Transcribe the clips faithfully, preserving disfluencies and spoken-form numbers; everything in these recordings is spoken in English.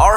Our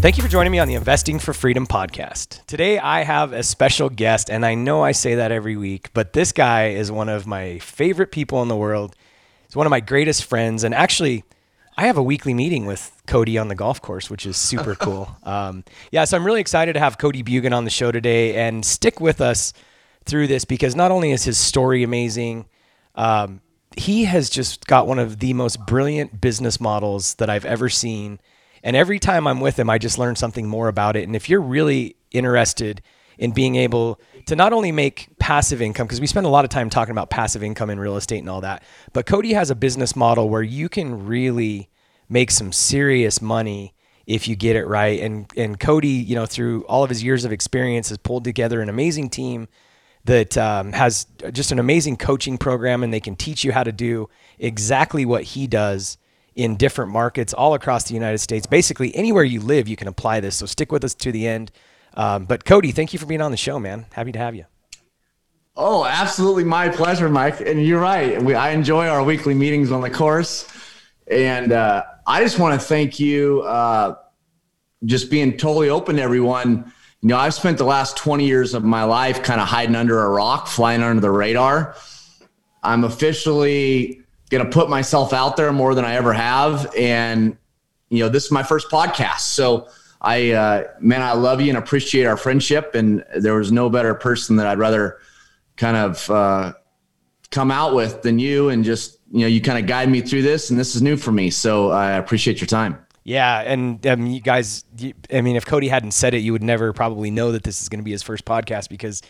Thank you for joining me on the Investing for Freedom podcast. Today, I have a special guest, and I know I say that every week, but this guy is one of my favorite people in the world. He's one of my greatest friends, and actually, I have a weekly meeting with Cody on the golf course, which is super cool. Um, yeah, so I'm really excited to have Cody Bjugan on the show today and stick with us through this because not only is his story amazing, um, he has just got one of the most brilliant business models that I've ever seen. And every time I'm with him, I just learn something more about it. And if you're really interested in being able to not only make passive income, because we spend a lot of time talking about passive income in real estate and all that, but Cody has a business model where you can really make some serious money if you get it right. And and Cody, you know, through all of his years of experience, has pulled together an amazing team that um, has just an amazing coaching program, and they can teach you how to do exactly what he does in different markets all across the United States. Basically, anywhere you live, you can apply this. So stick with us to the end. Um, but Cody, thank you for being on the show, man. Happy to have you. Oh, absolutely. My pleasure, Mike. And you're right. We, I enjoy our weekly meetings on the course. And uh, I just want to thank you uh, just being totally open to everyone. You know, I've spent the last twenty years of my life kind of hiding under a rock, flying under the radar. I'm officially going to put myself out there more than I ever have. And, you know, this is my first podcast. So I, uh, man, I love you and appreciate our friendship. And there was no better person that I'd rather kind of, uh, come out with than you. And just, you know, you kind of guide me through this, and this is new for me. So I appreciate your time. Yeah. And um, you guys, you, I mean, if Cody hadn't said it, you would never probably know that this is going to be his first podcast because,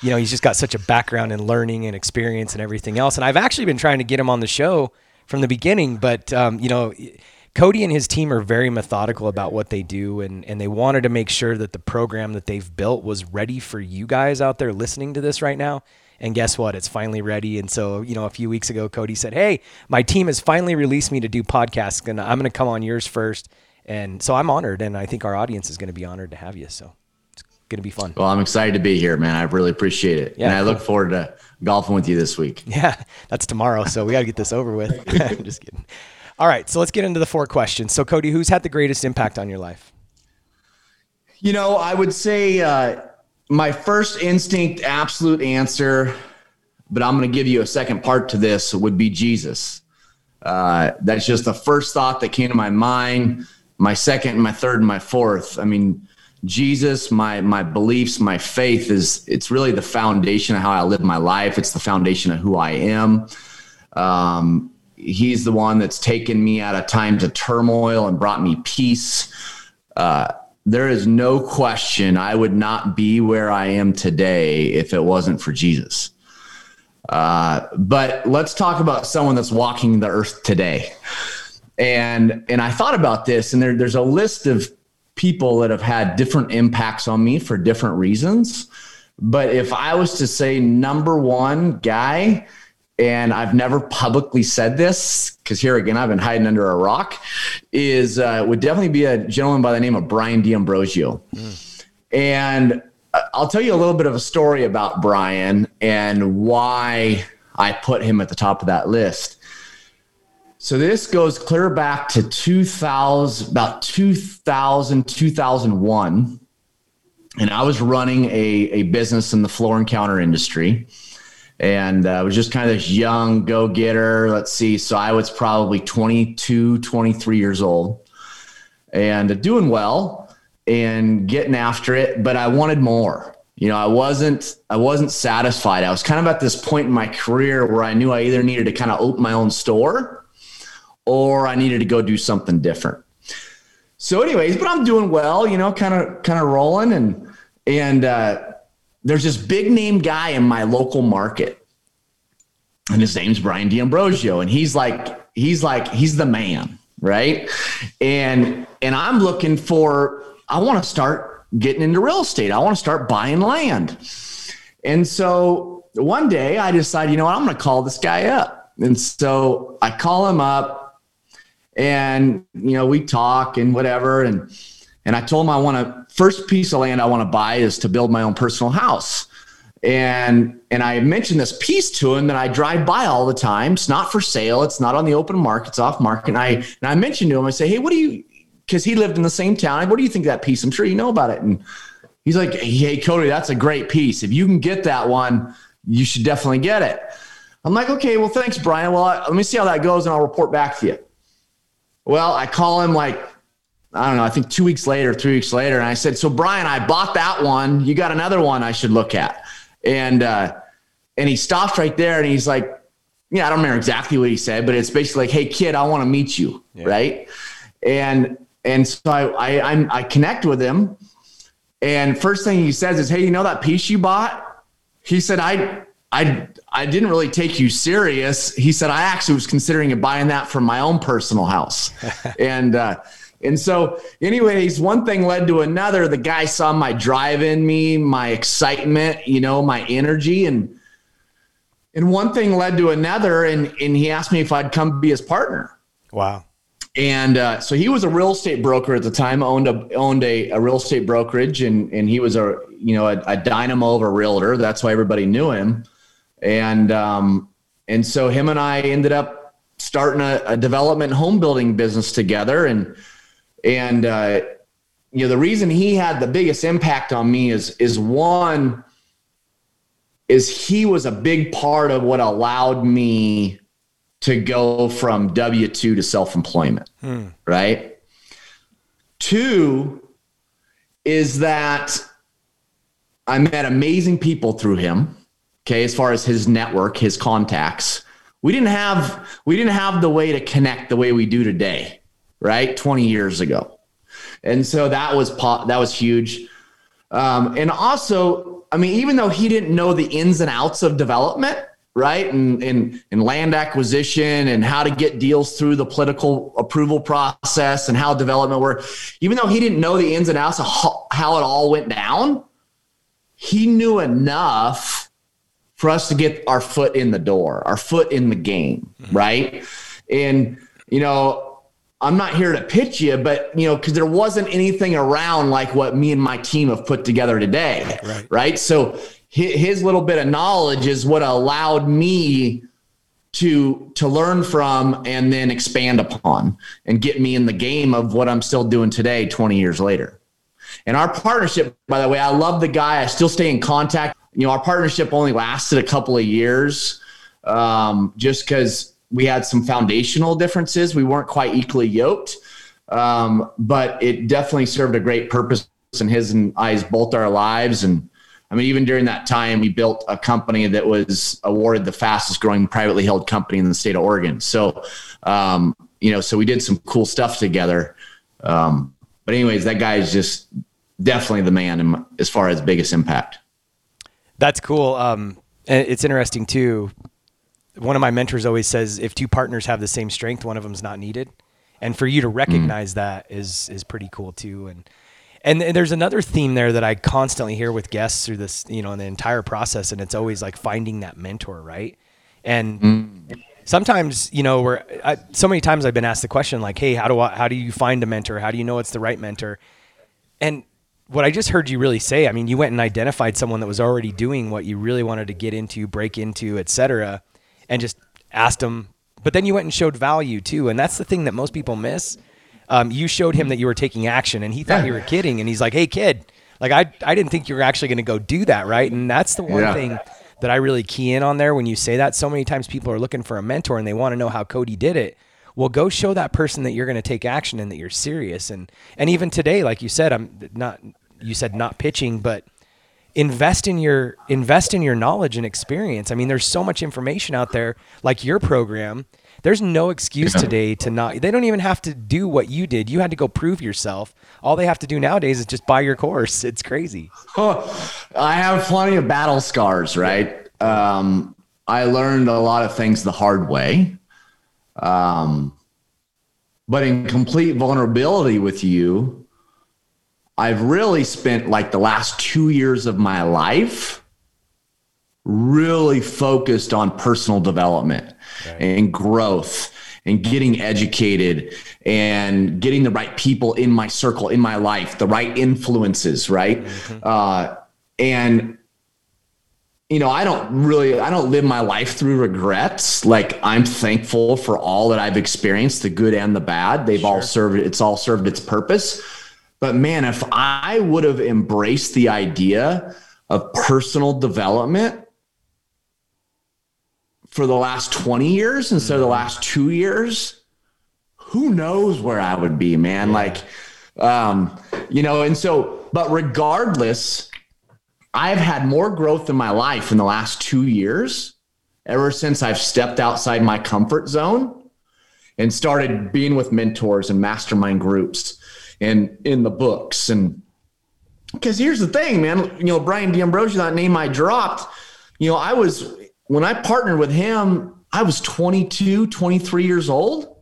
you know, he's just got such a background in learning and experience and everything else. And I've actually been trying to get him on the show from the beginning, but, um, you know, Cody and his team are very methodical about what they do. And, and they wanted to make sure that the program that they've built was ready for you guys out there listening to this right now. And guess what? It's finally ready. And so, you know, a few weeks ago, Cody said, "Hey, my team has finally released me to do podcasts, and I'm going to come on yours first." And so I'm honored. And I think our audience is going to be honored to have you. So going to be fun. Well, I'm excited to be here, man. I really appreciate it. Yeah, and I cool. look forward to golfing with you this week. Yeah, that's tomorrow. So we got to get this over with. I'm just kidding. All right. So let's get into the four questions. So Cody, who's had the greatest impact on your life? You know, I would say uh, my first instinct, absolute answer, but I'm going to give you a second part to this, would be Jesus. Uh, that's just the first thought that came to my mind. My second, my third, and my fourth. I mean, Jesus, my, my beliefs, my faith is, it's really the foundation of how I live my life. It's the foundation of who I am. Um, he's the one that's taken me out of times of turmoil and brought me peace. Uh, there is no question I would not be where I am today if it wasn't for Jesus. Uh, but let's talk about someone that's walking the earth today. And, and I thought about this, and there, there's a list of people that have had different impacts on me for different reasons. But if I was to say number one guy, and I've never publicly said this because here again, I've been hiding under a rock, is uh, would definitely be a gentleman by the name of Brian D'Ambrosio. Mm. And I'll tell you a little bit of a story about Brian and why I put him at the top of that list. So this goes clear back to two thousand, about two thousand, two thousand one. And I was running a, a business in the floor and counter industry. And uh, I was just kind of this young go-getter. Let's see. So I was probably twenty-two, twenty-three years old and doing well and getting after it. But I wanted more. You know, I wasn't, I wasn't satisfied. I was kind of at this point in my career where I knew I either needed to kind of open my own store or I needed to go do something different. So anyways, but I'm doing well, you know, kind of, kind of rolling. And, and, uh, there's this big name guy in my local market, and his name's Brian D'Ambrosio. And he's like, he's like, he's the man. right? And and I'm looking for, I want to start getting into real estate. I want to start buying land. And so one day I decided, you know what, I'm going to call this guy up. And so I call him up and, you know, we talk and whatever. And and I told him I want to, first piece of land I want to buy is to build my own personal house. And and I mentioned this piece to him that I drive by all the time. It's not for sale. It's not on the open market. It's off market. And I, and I mentioned to him, I say, hey, what do you, because he lived in the same town. What do you think of that piece? I'm sure you know about it. And he's like, hey, Cody, that's a great piece. If you can get that one, you should definitely get it. I'm like, okay, well, thanks, Brian. Well, I, let me see how that goes and I'll report back to you. Well, I call him like, I don't know, I think two weeks later, three weeks later. And I said, so Brian, I bought that one. You got another one I should look at. And, uh, and he stops right there and he's like, yeah, I don't remember exactly what he said, but it's basically like, hey kid, I want to meet you. Yeah. Right. And, and so I, I, I'm, I connect with him. And first thing he says is, hey, you know, that piece you bought, he said, I, I, I didn't really take you serious. He said, I actually was considering buying that for my own personal house. and, uh, And so anyways, one thing led to another. The guy saw my drive in me, my excitement, you know, my energy. And and one thing led to another. And, and he asked me if I'd come be his partner. Wow. And uh, so he was a real estate broker at the time, owned a, owned a, a real estate brokerage. And, and he was a, you know, a, a dynamo of a realtor. That's why everybody knew him. And um, and so him and I ended up starting a, a development home building business together. And And, uh, you know, the reason he had the biggest impact on me is, is one is he was a big part of what allowed me to go from W two to self-employment. Hmm. Right. Two is that I met amazing people through him. Okay. As far as his network, his contacts, we didn't have, we didn't have the way to connect the way we do today. Right. twenty years ago. And so that was, po- that was huge. Um, and also, I mean, even though he didn't know the ins and outs of development, right. And, and, and land acquisition and how to get deals through the political approval process and how development worked, even though he didn't know the ins and outs of ho- how it all went down, he knew enough for us to get our foot in the door, our foot in the game. Mm-hmm. Right. And, you know, I'm not here to pitch you, but you know, cause there wasn't anything around like what me and my team have put together today. Right. Right? So his, his little bit of knowledge is what allowed me to, to learn from and then expand upon and get me in the game of what I'm still doing today, twenty years later. And our partnership, by the way, I love the guy. I still stay in contact. You know, our partnership only lasted a couple of years. Um, just cause we had some foundational differences. We weren't quite equally yoked, um, but it definitely served a great purpose in his and I's both our lives. And I mean, even during that time, we built a company that was awarded the fastest growing privately held company in the state of Oregon. So, um, you know, so we did some cool stuff together. Um, but anyways, that guy is just definitely the man in my, as far as biggest impact. That's cool. Um, and it's interesting too. One of my mentors always says, if two partners have the same strength, one of them's not needed. And for you to recognize mm-hmm. that is, is pretty cool too. And, and there's another theme there that I constantly hear with guests through this, you know, in the entire process. And it's always like finding that mentor. Right. And mm-hmm. sometimes, you know, we're I, so many times I've been asked the question like, hey, how do I, how do you find a mentor? How do you know it's the right mentor? And what I just heard you really say, I mean, you went and identified someone that was already doing what you really wanted to get into, break into, et cetera. And just asked him, but then you went and showed value too. And that's the thing that most people miss. Um, you showed him that you were taking action and he thought yeah. you were kidding. And he's like, hey kid, like I, I didn't think you were actually going to go do that. Right. And that's the one yeah. thing that I really key in on there. When you say that, so many times people are looking for a mentor and they want to know how Cody did it. Well, go show that person that you're going to take action and that you're serious. And, and even today, like you said, I'm not, you said not pitching, but invest in your, invest in your knowledge and experience. I mean, there's so much information out there, like your program, there's no excuse yeah. today to not, they don't even have to do what you did. You had to go prove yourself. All they have to do nowadays is just buy your course. It's crazy. Oh, I have plenty of battle scars, right? Um, I learned a lot of things the hard way. Um, But in complete vulnerability with you, I've really spent like the last two years of my life really focused on personal development right. and growth and getting educated and getting the right people in my circle, in my life, the right influences, right? Mm-hmm. Uh, and, you know, I don't really, I don't live my life through regrets. Like, I'm thankful for all that I've experienced, the good and the bad. They've sure. all served, it's all served its purpose. But man, if I would have embraced the idea of personal development for the last twenty years instead of the last two years, who knows where I would be, man. Yeah. Like, um, you know, and so, but regardless, I've had more growth in my life in the last two years, ever since I've stepped outside my comfort zone and started being with mentors and mastermind groups and in the books. And because here's the thing, man, you know, Brian D'Ambrosio, that name I dropped, you know, I was, when I partnered with him, I was twenty-two, twenty-three years old,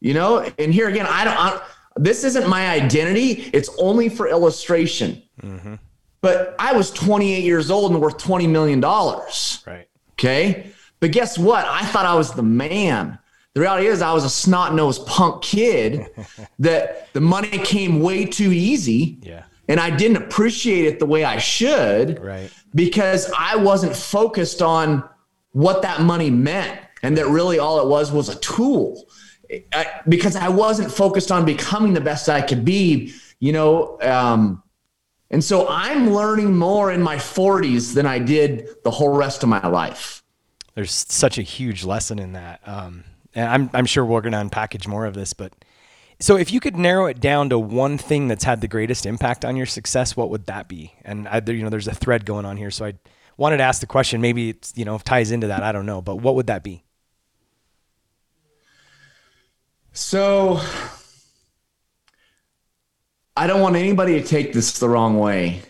you know, and here again, I don't, I, this isn't my identity. It's only for illustration, mm-hmm. but I was twenty-eight years old and worth twenty million dollars. Right. Okay. But guess what? I thought I was the man. The reality is I was a snot-nosed punk kid that the money came way too easy. Yeah. And I didn't appreciate it the way I should right. because I wasn't focused on what that money meant, and that really all it was was a tool I, because I wasn't focused on becoming the best I could be, you know? Um, and so I'm learning more in my forties than I did the whole rest of my life. There's such a huge lesson in that. Um, and I'm, I'm sure we're going to unpackage more of this, but so if you could narrow it down to one thing that's had the greatest impact on your success, what would that be? And I, you know, there's a thread going on here. So I wanted to ask the question, maybe it's, you know, ties into that. I don't know, but what would that be? So I don't want anybody to take this the wrong way.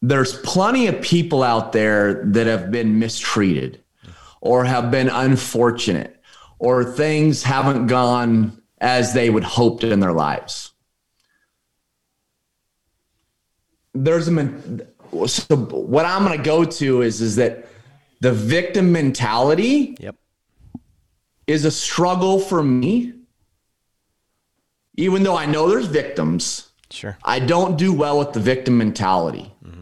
There's plenty of people out there that have been mistreated or have been unfortunate, or things haven't gone as they would hoped in their lives. There's a, so what I'm going to go to is, is that the victim mentality yep. is a struggle for me. Even though I know there's victims, sure. I don't do well with the victim mentality. Mm-hmm.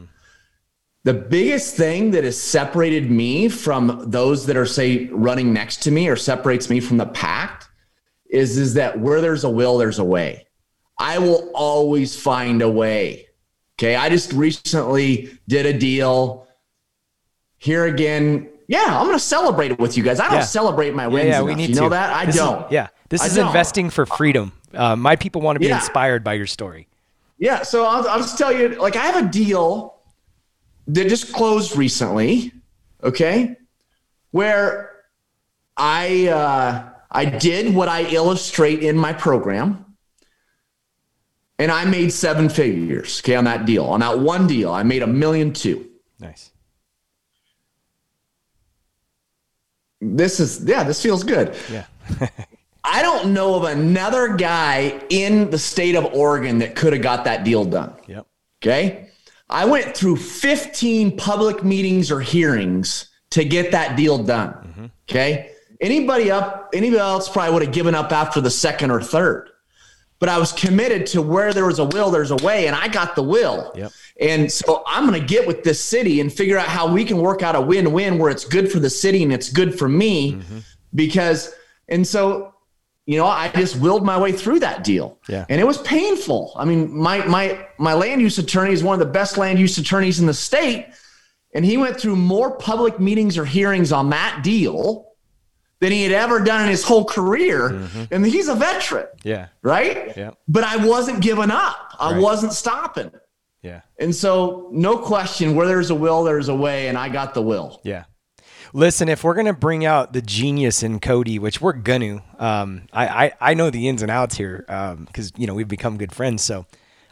The biggest thing that has separated me from those that are, say, running next to me, or separates me from the pack, is, is that where there's a will, there's a way. I will always find a way. Okay. I just recently did a deal here again. Yeah. I'm going to celebrate it with you guys. I don't yeah. celebrate my wins. Yeah, yeah, we need you to. know that? I this don't. Is, yeah. This I is don't. investing for freedom. Uh, my people want to be yeah. inspired by your story. Yeah. So I'll, I'll just tell you, like, I have a deal that just closed recently, okay, where I uh, I did what I illustrate in my program, and I made seven figures, okay, on that deal. On that one deal, I made a million two. Nice. This is, yeah, this feels good. Yeah. I don't know of another guy in the state of Oregon that could have got that deal done. Yep. Okay. I went through fifteen public meetings or hearings to get that deal done. Mm-hmm. Okay. Anybody up, anybody else probably would have given up after the second or third, but I was committed to where there was a will, there's a way. And I got the will. Yep. And so I'm going to get with this city and figure out how we can work out a win-win where it's good for the city and it's good for me mm-hmm. because, and so, you know, I just willed my way through that deal. Yeah. And it was painful. I mean, my my my land use attorney is one of the best land use attorneys in the state. And he went through more public meetings or hearings on that deal than he had ever done in his whole career. Mm-hmm. And he's a veteran. Yeah. Right? Yeah. But I wasn't giving up. I right. wasn't stopping. Yeah. And so, no question, where there's a will, there's a way. And I got the will. Yeah. Listen, if we're going to bring out the genius in Cody, which we're going to, um, I, I, I know the ins and outs here because, um, you know, we've become good friends. So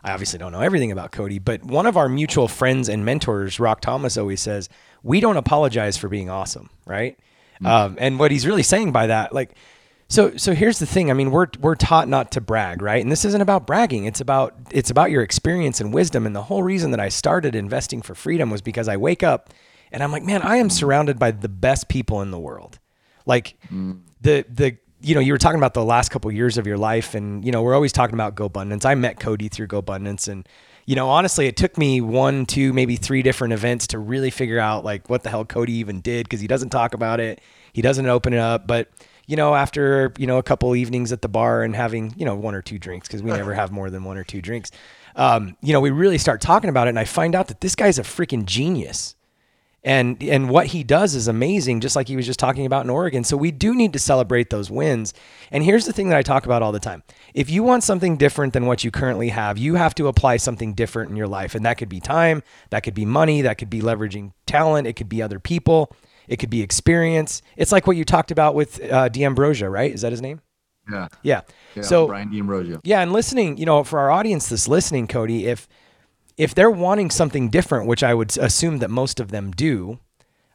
I obviously don't know everything about Cody, but one of our mutual friends and mentors, Rock Thomas, always says, we don't apologize for being awesome, right? Mm-hmm. Um, and what he's really saying by that, like, So, so here's the thing. I mean, we're, we're taught not to brag, right? And this isn't about bragging. It's about, it's about your experience and wisdom. And the whole reason that I started Investing for Freedom was because I wake up and I'm like, man, I am surrounded by the best people in the world. Like the, the, you know, you were talking about the last couple of years of your life, and, you know, we're always talking about GoBundance. I met Cody through GoBundance, and, you know, honestly, it took me one, two, maybe three different events to really figure out like what the hell Cody even did. 'Cause he doesn't talk about it. He doesn't open it up, but you know, after, you know, a couple evenings at the bar and having, you know, one or two drinks, because we never have more than one or two drinks, um, you know, we really start talking about it. And I find out that this guy's a freaking genius. And and what he does is amazing, just like he was just talking about in Oregon. So we do need to celebrate those wins. And here's the thing that I talk about all the time. If you want something different than what you currently have, you have to apply something different in your life. And that could be time, that could be money, that could be leveraging talent, it could be other people, it could be experience. It's like what you talked about with uh, D'Ambrosio, right? Is that his name? Yeah. Yeah. yeah so Brian D'Ambrosio. Yeah, and listening, you know, for our audience that's listening, Cody, if If they're wanting something different, which I would assume that most of them do,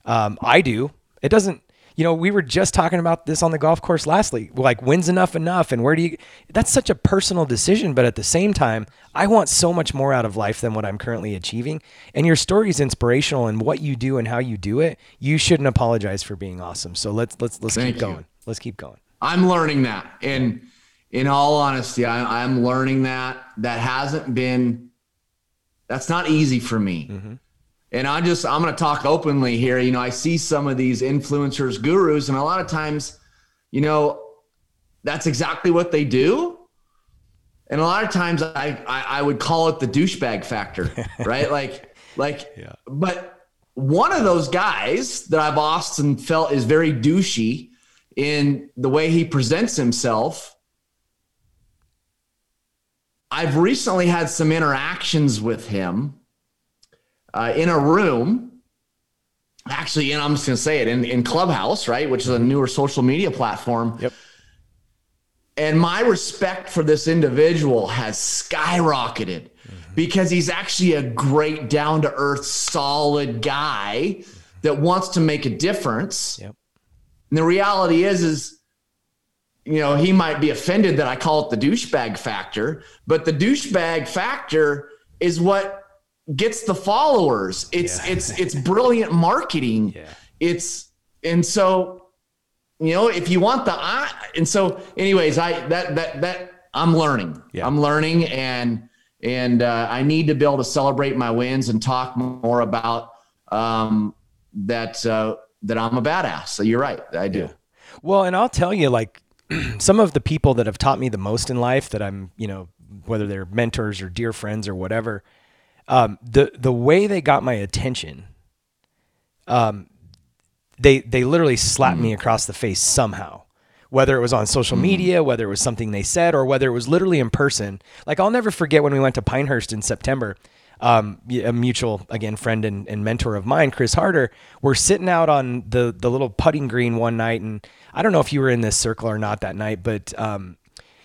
um, I do. It doesn't, you know, we were just talking about this on the golf course lastly, like when's enough enough and where do you, that's such a personal decision. But at the same time, I want so much more out of life than what I'm currently achieving. And your story is inspirational, and what you do and how you do it, you shouldn't apologize for being awesome. So let's, let's, let's Thank keep you. going. Let's keep going. I'm learning that. And in all honesty, I, I'm learning that that hasn't been That's not easy for me. Mm-hmm. And I just, I'm going to talk openly here. You know, I see some of these influencers, gurus, and a lot of times, you know, that's exactly what they do. And a lot of times I, I, I would call it the douchebag factor, right? Like, like, yeah. But one of those guys that I've often felt is very douchey in the way he presents himself, I've recently had some interactions with him uh, in a room, actually, and I'm just going to say it, in, in Clubhouse, right, which is a newer social media platform. Yep. And my respect for this individual has skyrocketed mm-hmm. because he's actually a great, down-to-earth, solid guy that wants to make a difference. Yep. And the reality is, is, you know, he might be offended that I call it the douchebag factor, but the douchebag factor is what gets the followers. It's, yeah. it's, it's brilliant marketing. Yeah. It's, and so, you know, if you want the, I, and so anyways, I, that, that, that I'm learning, yeah. I'm learning and, and, uh, I need to be able to celebrate my wins and talk more about, um, that, uh, that I'm a badass. So you're right. I do. Yeah. Well, and I'll tell you, like, some of the people that have taught me the most in life that I'm, you know, whether they're mentors or dear friends or whatever, um, the, the way they got my attention, um, they, they literally slapped me across the face somehow, whether it was on social media, whether it was something they said, or whether it was literally in person. Like, I'll never forget when we went to Pinehurst in September, um, a mutual, again, friend and, and mentor of mine, Chris Harder, we're sitting out on the, the little putting green one night. And I don't know if you were in this circle or not that night, but, um,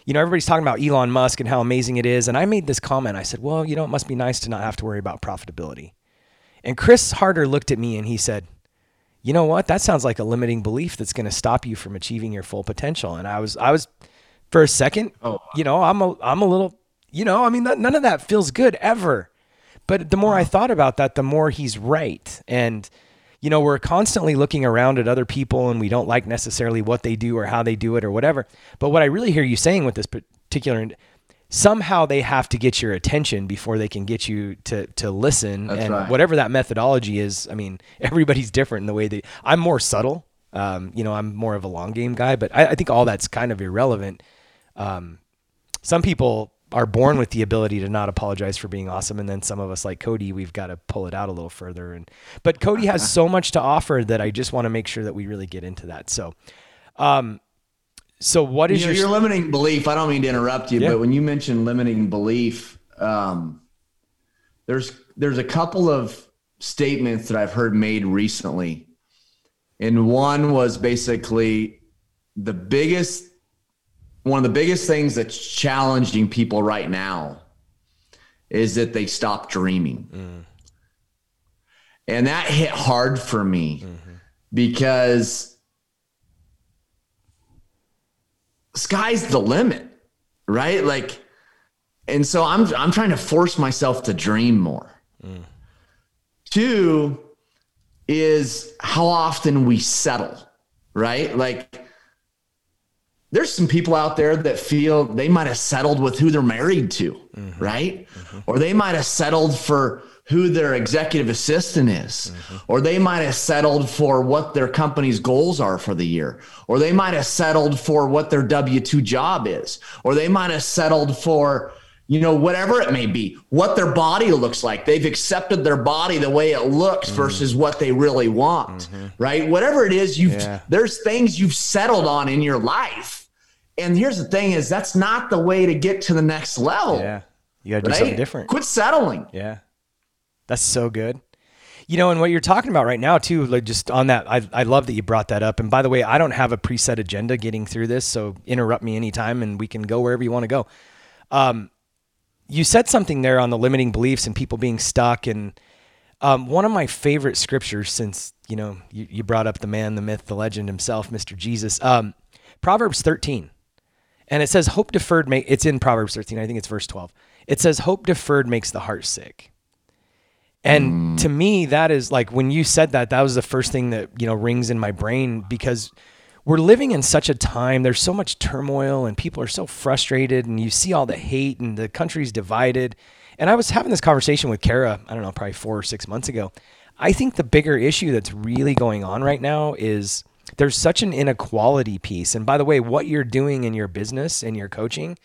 you know, everybody's talking about Elon Musk and how amazing it is. And I made this comment. I said, well, you know, it must be nice to not have to worry about profitability. And Chris Harder looked at me and he said, you know what, that sounds like a limiting belief that's going to stop you from achieving your full potential. And I was, I was for a second, oh. you know, I'm a, I'm a little, you know, I mean, that, none of that feels good ever. But the more I thought about that, the more he's right. And, you know, we're constantly looking around at other people and we don't like necessarily what they do or how they do it or whatever. But what I really hear you saying with this particular, somehow they have to get your attention before they can get you to, to listen. That's and right. Whatever that methodology is, I mean, everybody's different in the way that I'm more subtle. Um, you know, I'm more of a long game guy, but I, I think all that's kind of irrelevant. Um, some people are born with the ability to not apologize for being awesome. And then some of us, like Cody, we've got to pull it out a little further. And, but Cody has so much to offer that I just want to make sure that we really get into that. So, um, so what is you know, your, your limiting belief? I don't mean to interrupt you, yeah. but when you mentioned limiting belief, um, there's, there's a couple of statements that I've heard made recently. And one was basically the biggest one of the biggest things that's challenging people right now is that they stop dreaming. Mm. And that hit hard for me mm-hmm. because sky's the limit, right? Like, and so I'm, I'm trying to force myself to dream more. Mm. Two is how often we settle, right? Like, there's some people out there that feel they might've settled with who they're married to, mm-hmm. right? Mm-hmm. Or they might've settled for who their executive assistant is, mm-hmm. or they might've settled for what their company's goals are for the year, or they might've settled for what their W two job is, or they might've settled for, you know, whatever it may be, what their body looks like. They've accepted their body the way it looks mm. versus what they really want, mm-hmm. right? Whatever it is, you've yeah. there's things you've settled on in your life. And here's the thing is, that's not the way to get to the next level. Yeah, you gotta do right? something different. Quit settling. Yeah, that's so good. You know, and what you're talking about right now too, like just on that, I I love that you brought that up. And by the way, I don't have a preset agenda getting through this, so interrupt me anytime and we can go wherever you wanna go. Um, You said something there on the limiting beliefs and people being stuck. And um, one of my favorite scriptures, since, you know, you, you brought up the man, the myth, the legend himself, Mister Jesus, um, Proverbs thirteen. And it says, hope deferred, make, it's in Proverbs thirteen, I think it's verse twelve. It says, hope deferred makes the heart sick. And mm. to me, that is like, when you said that, that was the first thing that, you know, rings in my brain, because we're living in such a time, there's so much turmoil and people are so frustrated and you see all the hate and the country's divided. And I was having this conversation with Kara, I don't know, probably four or six months ago. I think the bigger issue that's really going on right now is there's such an inequality piece. And by the way, what you're doing in your business and your coaching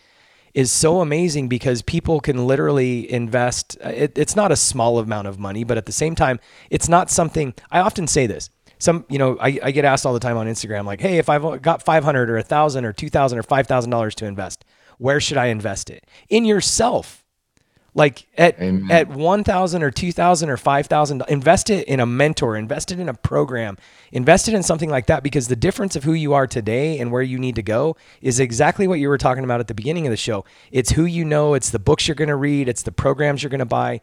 is so amazing, because people can literally invest. It, it's not a small amount of money, but at the same time, it's not something, I often say this. Some, you know, I, I get asked all the time on Instagram, like, hey, if I've got five hundred or one thousand or two thousand or five thousand dollars to invest, where should I invest it? In yourself. Like at, at one thousand or two thousand or five thousand, invest it in a mentor, invest it in a program, invest it in something like that, because the difference of who you are today and where you need to go is exactly what you were talking about at the beginning of the show. It's who you know, it's the books you're going to read, it's the programs you're going to buy.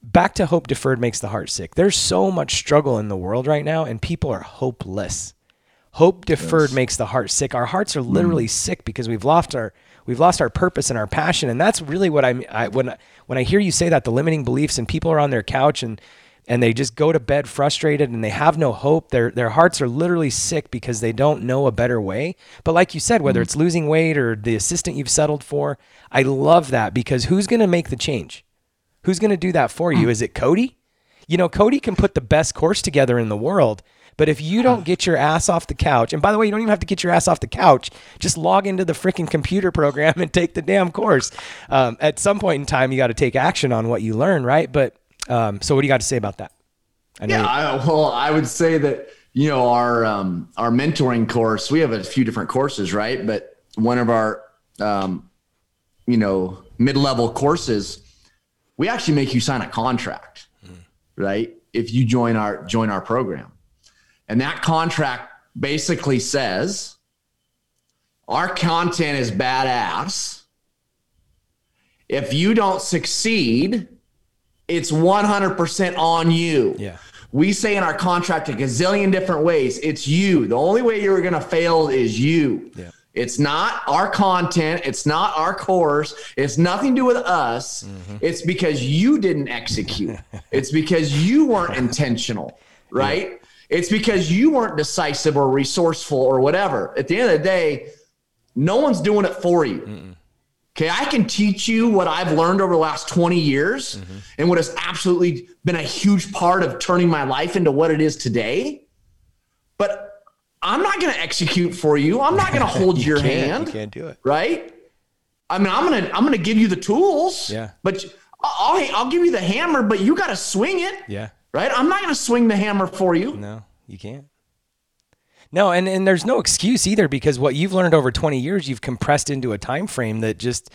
Back to hope deferred makes the heart sick. There's so much struggle in the world right now, and people are hopeless. Hope deferred yes. makes the heart sick. Our hearts are literally mm. sick because we've lost our we've lost our purpose and our passion. And that's really what I, I when I, when I hear you say that, the limiting beliefs, and people are on their couch and and they just go to bed frustrated and they have no hope. Their their hearts are literally sick because they don't know a better way. But like you said, whether mm. it's losing weight or the assistant you've settled for, I love that, because who's going to make the change? Who's going to do that for you? Is it Cody? You know, Cody can put the best course together in the world, but if you don't get your ass off the couch, and by the way, you don't even have to get your ass off the couch, just log into the freaking computer program and take the damn course. Um, at some point in time, you got to take action on what you learn, right? But um, so what do you got to say about that? I know yeah, I, well, I would say that, you know, our, um, our mentoring course, we have a few different courses, right? But one of our, um, you know, mid-level courses, we actually make you sign a contract, mm. right? If you join our join our program. And that contract basically says, our content is badass. If you don't succeed, it's one hundred percent on you. Yeah. We say in our contract a gazillion different ways, it's you. The only way you're gonna fail is you. Yeah. It's not our content. It's not our course. It's nothing to do with us. Mm-hmm. It's because you didn't execute. It's because you weren't intentional, right? Yeah. It's because you weren't decisive or resourceful or whatever. At the end of the day, no one's doing it for you. Mm-mm. Okay, I can teach you what I've learned over the last twenty years mm-hmm. and what has absolutely been a huge part of turning my life into what it is today. But I'm not going to execute for you. I'm not going to hold you your hand. You can't do it. Right? I mean, I'm going to, I'm going to give you the tools, yeah. but I'll, I'll give you the hammer, but you got to swing it. Yeah. Right? I'm not going to swing the hammer for you. No, you can't. No. And, and there's no excuse either, because what you've learned over twenty years, you've compressed into a time frame that just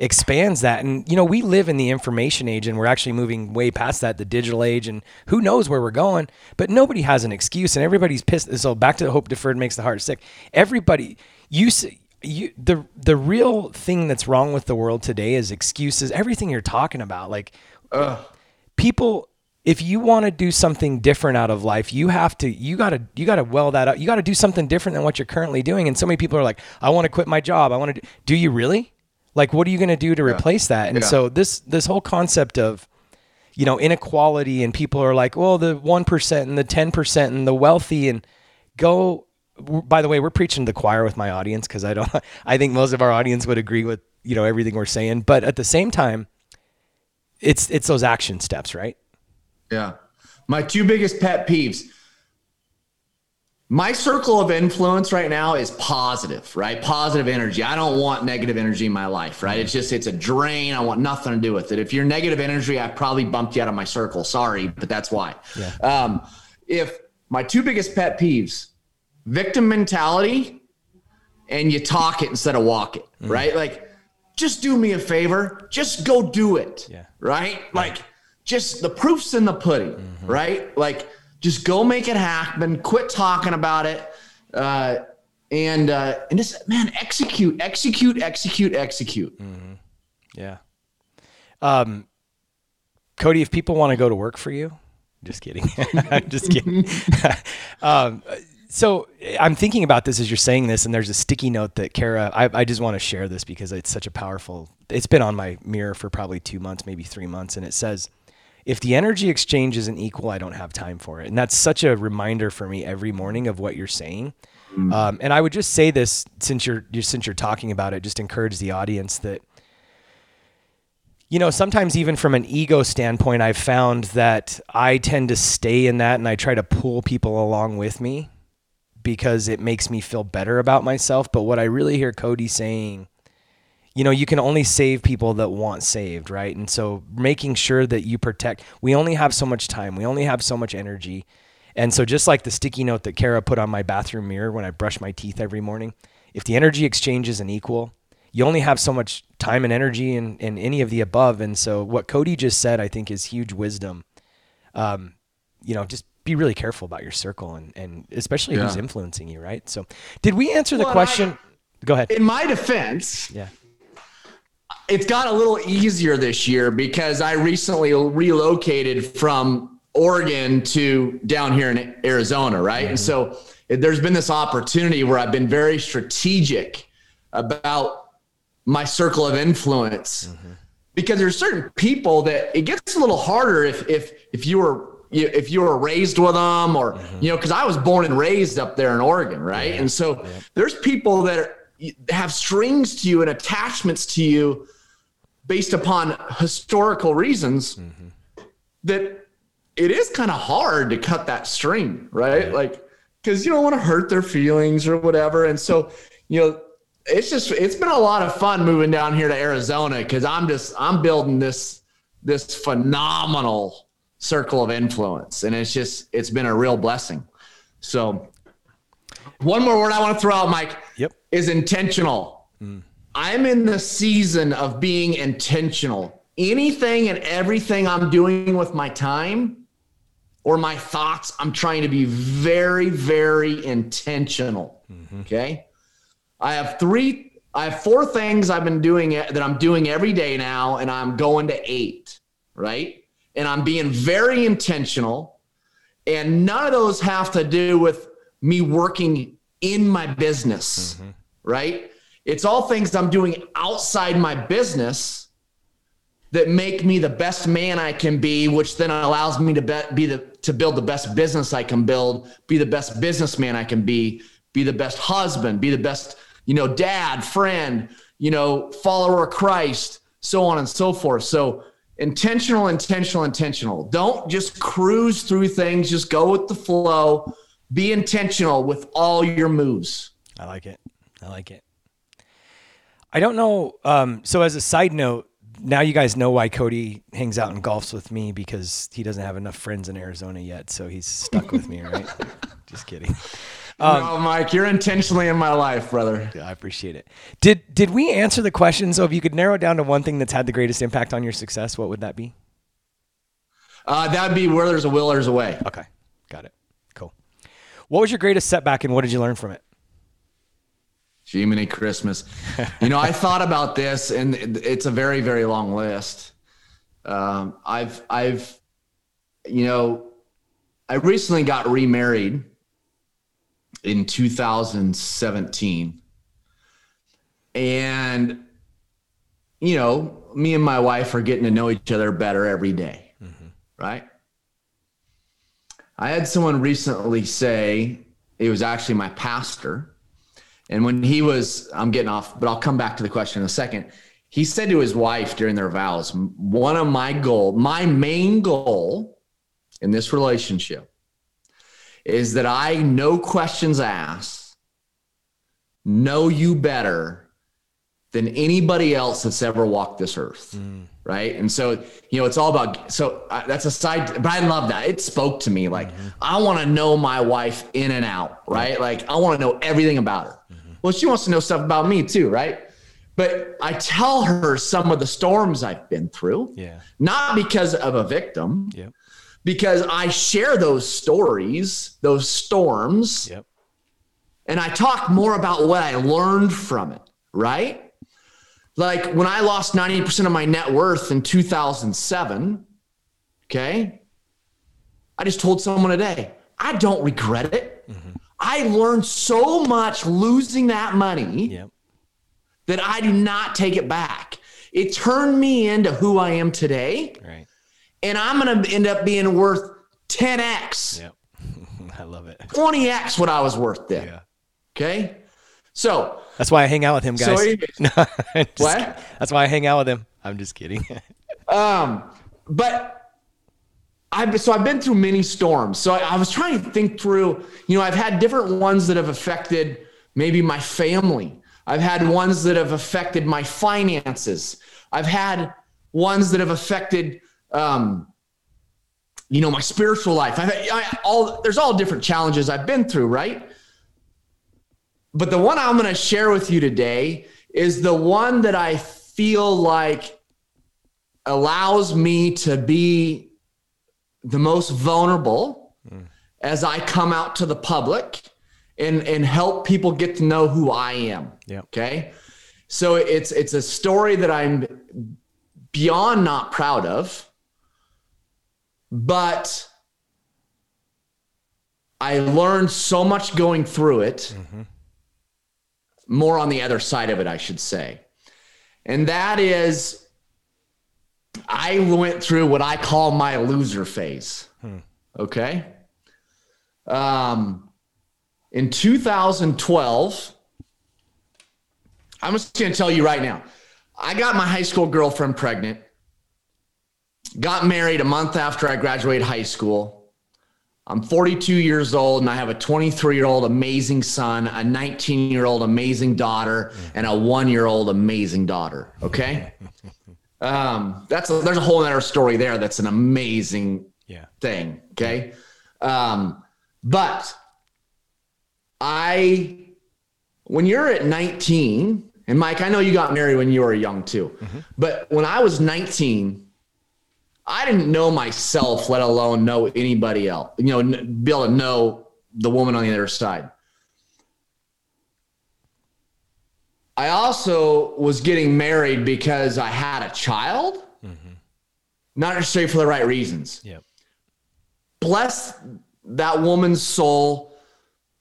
expands that. And, you know, we live in the information age, and we're actually moving way past that, the digital age, and who knows where we're going, but nobody has an excuse and everybody's pissed. So back to the hope deferred makes the heart sick. Everybody, you see, you, the, the real thing that's wrong with the world today is excuses, everything you're talking about. Like Ugh. people, if you want to do something different out of life, you have to, you got to, you got to weld that up. You got to do something different than what you're currently doing. And so many people are like, I want to quit my job. I want to do, do you really? Like, what are you going to do to yeah. replace that? And yeah. so this, this whole concept of, you know, inequality, and people are like, well, the one percent and the ten percent and the wealthy, and go, by the way, we're preaching to the choir with my audience, 'cause I don't, I think most of our audience would agree with, you know, everything we're saying, but at the same time, it's, it's those action steps, right? Yeah. My two biggest pet peeves. My circle of influence right now is positive, right? Positive energy. I don't want negative energy in my life, right? It's just, it's a drain. I want nothing to do with it. If you're negative energy, I probably bumped you out of my circle. Sorry, but that's why. Yeah. Um, if my two biggest pet peeves, victim mentality, and you talk it instead of walk it, mm. right? Like, just do me a favor. Just go do it, yeah. right? Like, just the proof's in the pudding, mm-hmm. right? Like, just go make it happen. Quit talking about it. Uh, and, uh, and just, man, execute, execute, execute, execute. Mm-hmm. Yeah. Um, Cody, if people want to go to work for you, just kidding. I'm just kidding. um, so I'm thinking about this as you're saying this, and there's a sticky note that Kara, I, I just want to share this because it's such a powerful, it's been on my mirror for probably two months, maybe three months. And it says, if the energy exchange isn't equal, I don't have time for it. And that's such a reminder for me every morning of what you're saying. Mm-hmm. Um, and I would just say this, since you're, you're, since you're talking about it, just encourage the audience that, you know, sometimes even from an ego standpoint, I've found that I tend to stay in that, and I try to pull people along with me because it makes me feel better about myself. But what I really hear Cody saying, you know, you can only save people that want saved, right? And so making sure that you protect, we only have so much time. We only have so much energy. And so just like the sticky note that Kara put on my bathroom mirror when I brush my teeth every morning, if the energy exchange isn't equal, you only have so much time and energy and, and any of the above. And so what Cody just said, I think, is huge wisdom. Um, you know, just be really careful about your circle, and, and especially yeah. who's influencing you, right? So did we answer the well, question? I, Go ahead. In my defense. Yeah. It's got a little easier this year because I recently relocated from Oregon to down here in Arizona, right? Mm-hmm. And so there's been this opportunity where I've been very strategic about my circle of influence, mm-hmm. because there's certain people that it gets a little harder if if if you were if you were raised with them, or mm-hmm. you know, because I was born and raised up there in Oregon, right? Yeah. And so yeah. there's people that are, have strings to you and attachments to you based upon historical reasons, mm-hmm. that it is kind of hard to cut that string, right? Yeah. Like, 'cause you don't want to hurt their feelings or whatever. And so, you know, it's just, it's been a lot of fun moving down here to Arizona, 'cause I'm just, I'm building this, this phenomenal circle of influence. And it's just, it's been a real blessing. So one more word I want to throw out, Mike, yep. is intentional. Mm. I'm in the season of being intentional. Anything and everything I'm doing with my time or my thoughts, I'm trying to be very, very intentional. Mm-hmm. Okay. I have three, I have four things I've been doing that I'm doing every day now, and I'm going to eight, right? And I'm being very intentional, and none of those have to do with me working in my business, mm-hmm. right? It's all things I'm doing outside my business that make me the best man I can be, which then allows me to be, be the, to build the best business I can build, be the best businessman I can be, be the best husband, be the best, you know, dad, friend, you know, follower of Christ, so on and so forth. So intentional, intentional, intentional. Don't just cruise through things. Just go with the flow. Be intentional with all your moves. I like it. I like it. I don't know. Um, so as a side note, now you guys know why Cody hangs out and golfs with me, because he doesn't have enough friends in Arizona yet. So he's stuck with me, right? Just kidding. Um, no, Mike, you're intentionally in my life, brother. I appreciate it. Did, did we answer the question? So if you could narrow it down to one thing that's had the greatest impact on your success, what would that be? Uh, that'd be where there's a will, there's a way. Okay. Got it. Cool. What was your greatest setback, and what did you learn from it? Jiminy Christmas. You know, I thought about this, and it's a very, very long list. Um, I've, I've, you know, I recently got remarried in two thousand seventeen, and, you know, me and my wife are getting to know each other better every day. Mm-hmm. Right. I had someone recently say, it was actually my pastor. And when he was, I'm getting off, but I'll come back to the question in a second. He said to his wife during their vows, one of my goal, my main goal in this relationship is that I, no questions asked, know you better than anybody else that's ever walked this earth. Mm. Right. And so, you know, it's all about, so uh, that's a side, but I love that. It spoke to me. Like, mm-hmm. I want to know my wife in and out. Right. Mm-hmm. Like, I want to know everything about her. Mm-hmm. Well, she wants to know stuff about me too. Right. But I tell her some of the storms I've been through, yeah, not because of a victim, yep, because I share those stories, those storms. Yep. And I talk more about what I learned from it. Right. Like when I lost ninety percent of my net worth in two thousand seven, okay, I just told someone today, I don't regret it. Mm-hmm. I learned so much losing that money, yep, that I do not take it back. It turned me into who I am today. Right. And I'm going to end up being worth ten X. Yep. I love it. twenty X what I was worth then. Yeah. Okay. So that's why I hang out with him, guys. So you, no, just, what? That's why I hang out with him. I'm just kidding. um, but I've so I've been through many storms. So I, I was trying to think through. You know, I've had different ones that have affected maybe my family. I've had ones that have affected my finances. I've had ones that have affected, um, you know, my spiritual life. I've had, I, all there's all different challenges I've been through, right? But the one I'm going to share with you today is the one that I feel like allows me to be the most vulnerable mm. as I come out to the public and, and help people get to know who I am. Yep. Okay. So it's, it's a story that I'm beyond not proud of, but I learned so much going through it. Mm-hmm. More on the other side of it, I should say. And that is, I went through what I call my loser phase. Hmm. Okay. Um, in two thousand twelve, I'm just going to tell you right now, I got my high school girlfriend pregnant, got married a month after I graduated high school. I'm forty-two years old and I have a twenty-three-year-old amazing son, a nineteen-year-old amazing daughter, and a one-year-old amazing daughter, okay? um, that's a, there's a whole other story there that's an amazing yeah. thing, okay? Um, but I, when you're at nineteen, and Mike, I know you got married when you were young too, mm-hmm. but when I was nineteen, I didn't know myself, let alone know anybody else, you know, n- be able to know the woman on the other side. I also was getting married because I had a child, mm-hmm. not necessarily for the right reasons. Yep. Bless that woman's soul.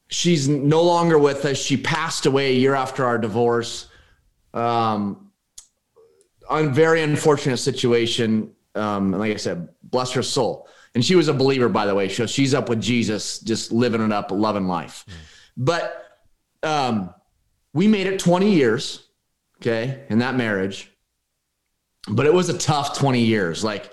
She's no longer with us. She passed away a year after our divorce. Um, un- very unfortunate situation. Um, and like I said, bless her soul. And she was a believer, by the way. So she's up with Jesus, just living it up, loving life. Mm. But um, we made it twenty years, okay, in that marriage. But it was a tough twenty years. Like,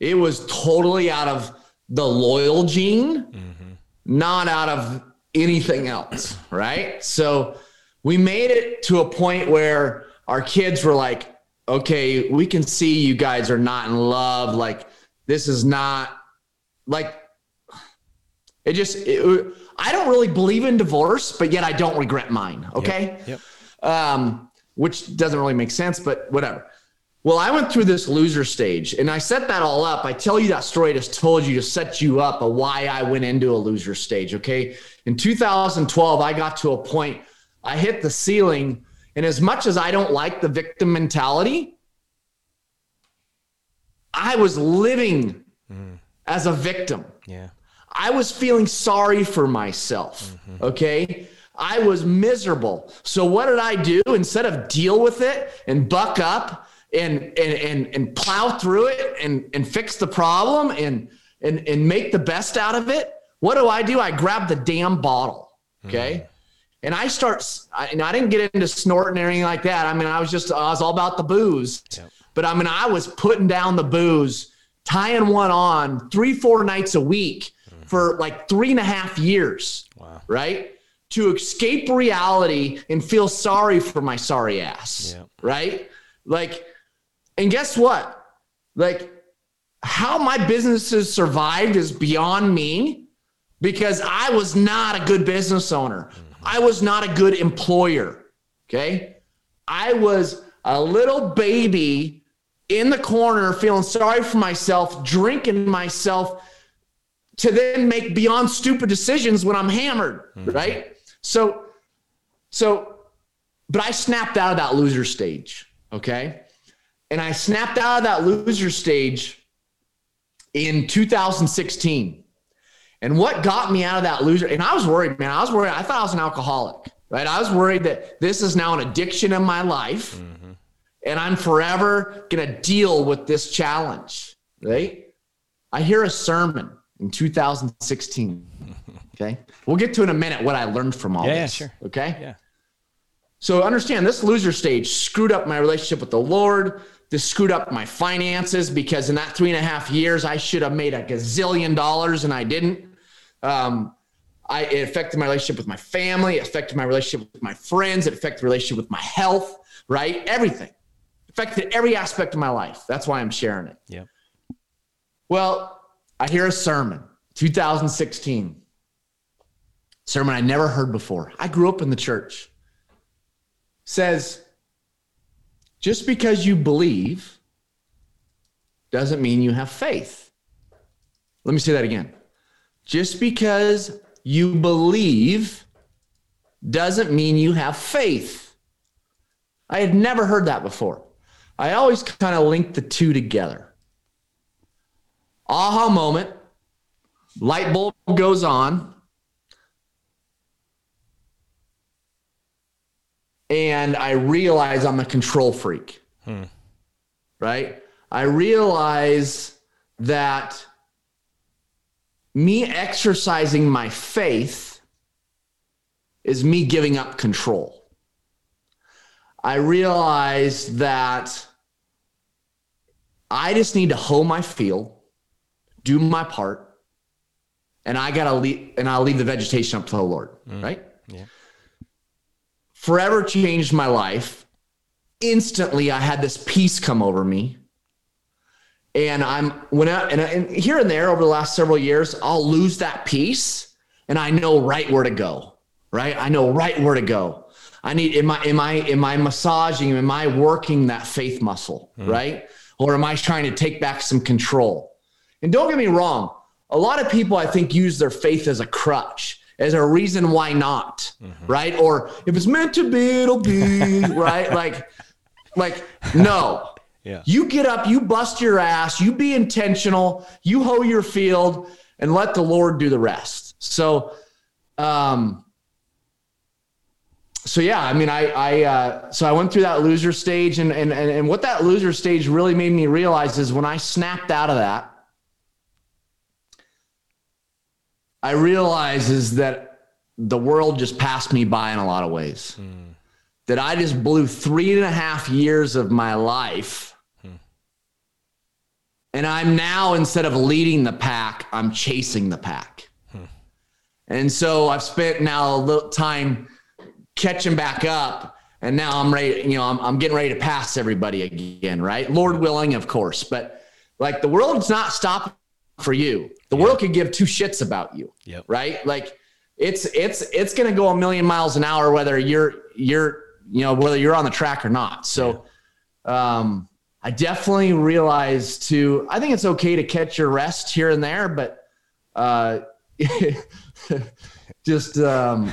it was totally out of the loyal gene, mm-hmm. not out of anything else, right? So we made it to a point where our kids were like, okay, we can see you guys are not in love. Like, this is not like, it just, it, I don't really believe in divorce, but yet I don't regret mine. Okay. Yep, yep. Um, which doesn't really make sense, but whatever. Well, I went through this loser stage and I set that all up. I tell you that story I just told you to set you up of why I went into a loser stage. Okay. In two thousand twelve, I got to a point, I hit the ceiling. And as much as I don't like the victim mentality, I was living mm. as a victim. Yeah. I was feeling sorry for myself. Mm-hmm. Okay. I was miserable. So what did I do? Instead of deal with it and buck up and and and, and plow through it and, and fix the problem and, and, and make the best out of it, what do I do? I grab the damn bottle. Okay. Mm-hmm. And I start, I, and I didn't get into snorting or anything like that. I mean, I was just, I was all about the booze. Yep. But I mean, I was putting down the booze, tying one on three, four nights a week mm-hmm. for like three and a half years. Wow. Right. To escape reality and feel sorry for my sorry ass. Yeah. Right. Like, and guess what? Like, how my businesses survived is beyond me, because I was not a good business owner. Mm-hmm. I was not a good employer. Okay. I was a little baby in the corner feeling sorry for myself, drinking myself to then make beyond stupid decisions when I'm hammered. Mm-hmm. Right. So, so, but I snapped out of that loser stage. Okay. And I snapped out of that loser stage in two thousand sixteen. And what got me out of that loser, and I was worried, man, I was worried. I thought I was an alcoholic, right? I was worried that this is now an addiction in my life mm-hmm. and I'm forever going to deal with this challenge, right? I hear a sermon in two thousand sixteen, okay? We'll get to in a minute what I learned from all yeah, this, yeah, sure. okay? Yeah. So understand, this loser stage screwed up my relationship with the Lord. This screwed up my finances, because in that three and a half years, I should have made a gazillion dollars and I didn't. Um, I, it affected my relationship with my family. It affected my relationship with my friends. It affected the relationship with my health, right? Everything. It affected every aspect of my life. That's why I'm sharing it. Yeah. Well, I hear a sermon, two thousand sixteen. Sermon I never heard before. I grew up in the church. Says, just because you believe doesn't mean you have faith. Let me say that again. Just because you believe doesn't mean you have faith. I had never heard that before. I always kind of linked the two together. Aha moment, light bulb goes on. And I realize I'm a control freak, hmm. right? I realize that me exercising my faith is me giving up control. I realize that I just need to hoe my field, do my part, and I gotta leave, and I'll leave the vegetation up to the Lord, mm. right? Yeah. Forever changed my life. Instantly, I had this peace come over me. And I'm when I, and, I, and here and there over the last several years, I'll lose that peace, and I know right where to go. Right, I know right where to go. I need am I am I am I massaging? Am I working that faith muscle? Mm. Right, or am I trying to take back some control? And don't get me wrong, a lot of people I think use their faith as a crutch, as a reason why not, mm-hmm. right? Or if it's meant to be, it'll be, right? Like, like no. Yeah. You get up, you bust your ass, you be intentional, you hoe your field, and let the Lord do the rest. So, um, so yeah, I mean, I, I, uh, so I went through that loser stage, and and and, and what that loser stage really made me realize is when I snapped out of that, I realize is that the world just passed me by in a lot of ways. Mm. That I just blew three and a half years of my life. Mm. And I'm now, instead of leading the pack, I'm chasing the pack. Mm. And so I've spent now a little time catching back up, and now I'm ready, you know, I'm, I'm getting ready to pass everybody again, right? Lord willing, of course, but like the world's not stopping for you. The yeah. world could give two shits about you, yep. right? Like it's, it's, it's going to go a million miles an hour, whether you're, you're, you know, whether you're on the track or not. So, yeah. um, I definitely realized to, I think it's okay to catch your rest here and there, but, uh, just, um,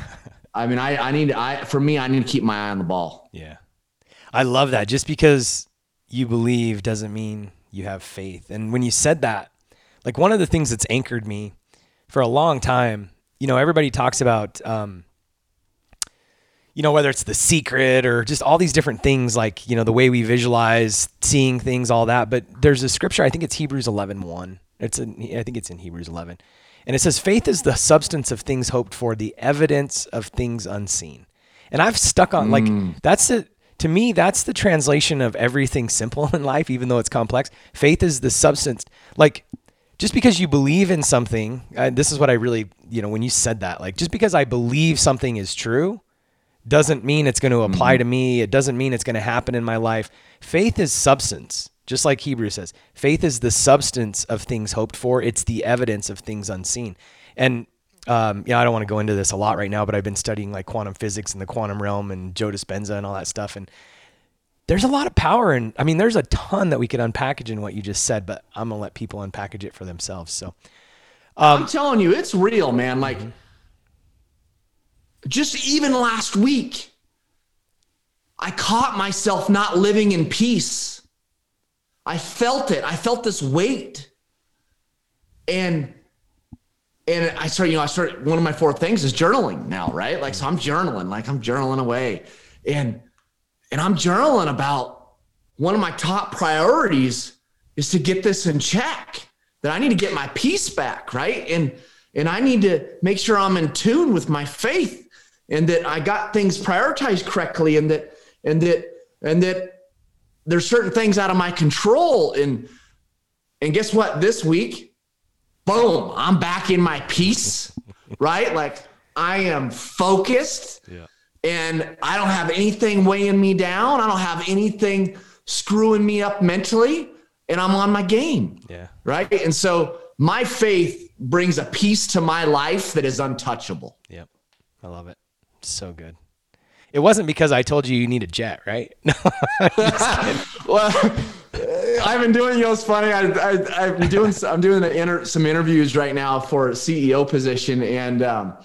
I mean, I, I need, I, for me, I need to keep my eye on the ball. Yeah. I love that. Just because you believe doesn't mean you have faith. And when you said that, like one of the things that's anchored me for a long time, you know, everybody talks about, um, you know, whether it's The Secret or just all these different things, like, you know, the way we visualize seeing things, all that. But there's a scripture, I think it's Hebrews eleven one. It's in, I think it's in Hebrews eleven. And it says, faith is the substance of things hoped for, the evidence of things unseen. And I've stuck on, like, mm. that's it. To me, that's the translation of everything simple in life, even though it's complex. Faith is the substance. Like, just because you believe in something, uh, this is what I really, you know, when you said that, like, just because I believe something is true doesn't mean it's going to apply mm-hmm. to me. It doesn't mean it's going to happen in my life. Faith is substance, just like Hebrews says. Faith is the substance of things hoped for. It's the evidence of things unseen. And Um, yeah, I don't want to go into this a lot right now, but I've been studying like quantum physics and the quantum realm and Joe Dispenza and all that stuff. And there's a lot of power. And I mean, there's a ton that we could unpackage in what you just said, but I'm going to let people unpackage it for themselves. So um, I'm telling you, it's real, man. Like just even last week, I caught myself not living in peace. I felt it. I felt this weight. And And I started, you know, I started, one of my four things is journaling now, right? Like, so I'm journaling, like I'm journaling away and, and I'm journaling about one of my top priorities is to get this in check, that I need to get my peace back. Right. And, and I need to make sure I'm in tune with my faith and that I got things prioritized correctly. And that, and that, and that there's certain things out of my control. And, and guess what? This week, boom, I'm back in my peace, right? Like I am focused yeah. and I don't have anything weighing me down. I don't have anything screwing me up mentally and I'm on my game, yeah. right? And so my faith brings a peace to my life that is untouchable. Yep. I love it. So good. It wasn't because I told you you need a jet, right? No. Well, I've been doing, you know, it's funny. I, I, I've been doing, I'm doing an inter, some interviews right now for a C E O position. And, um,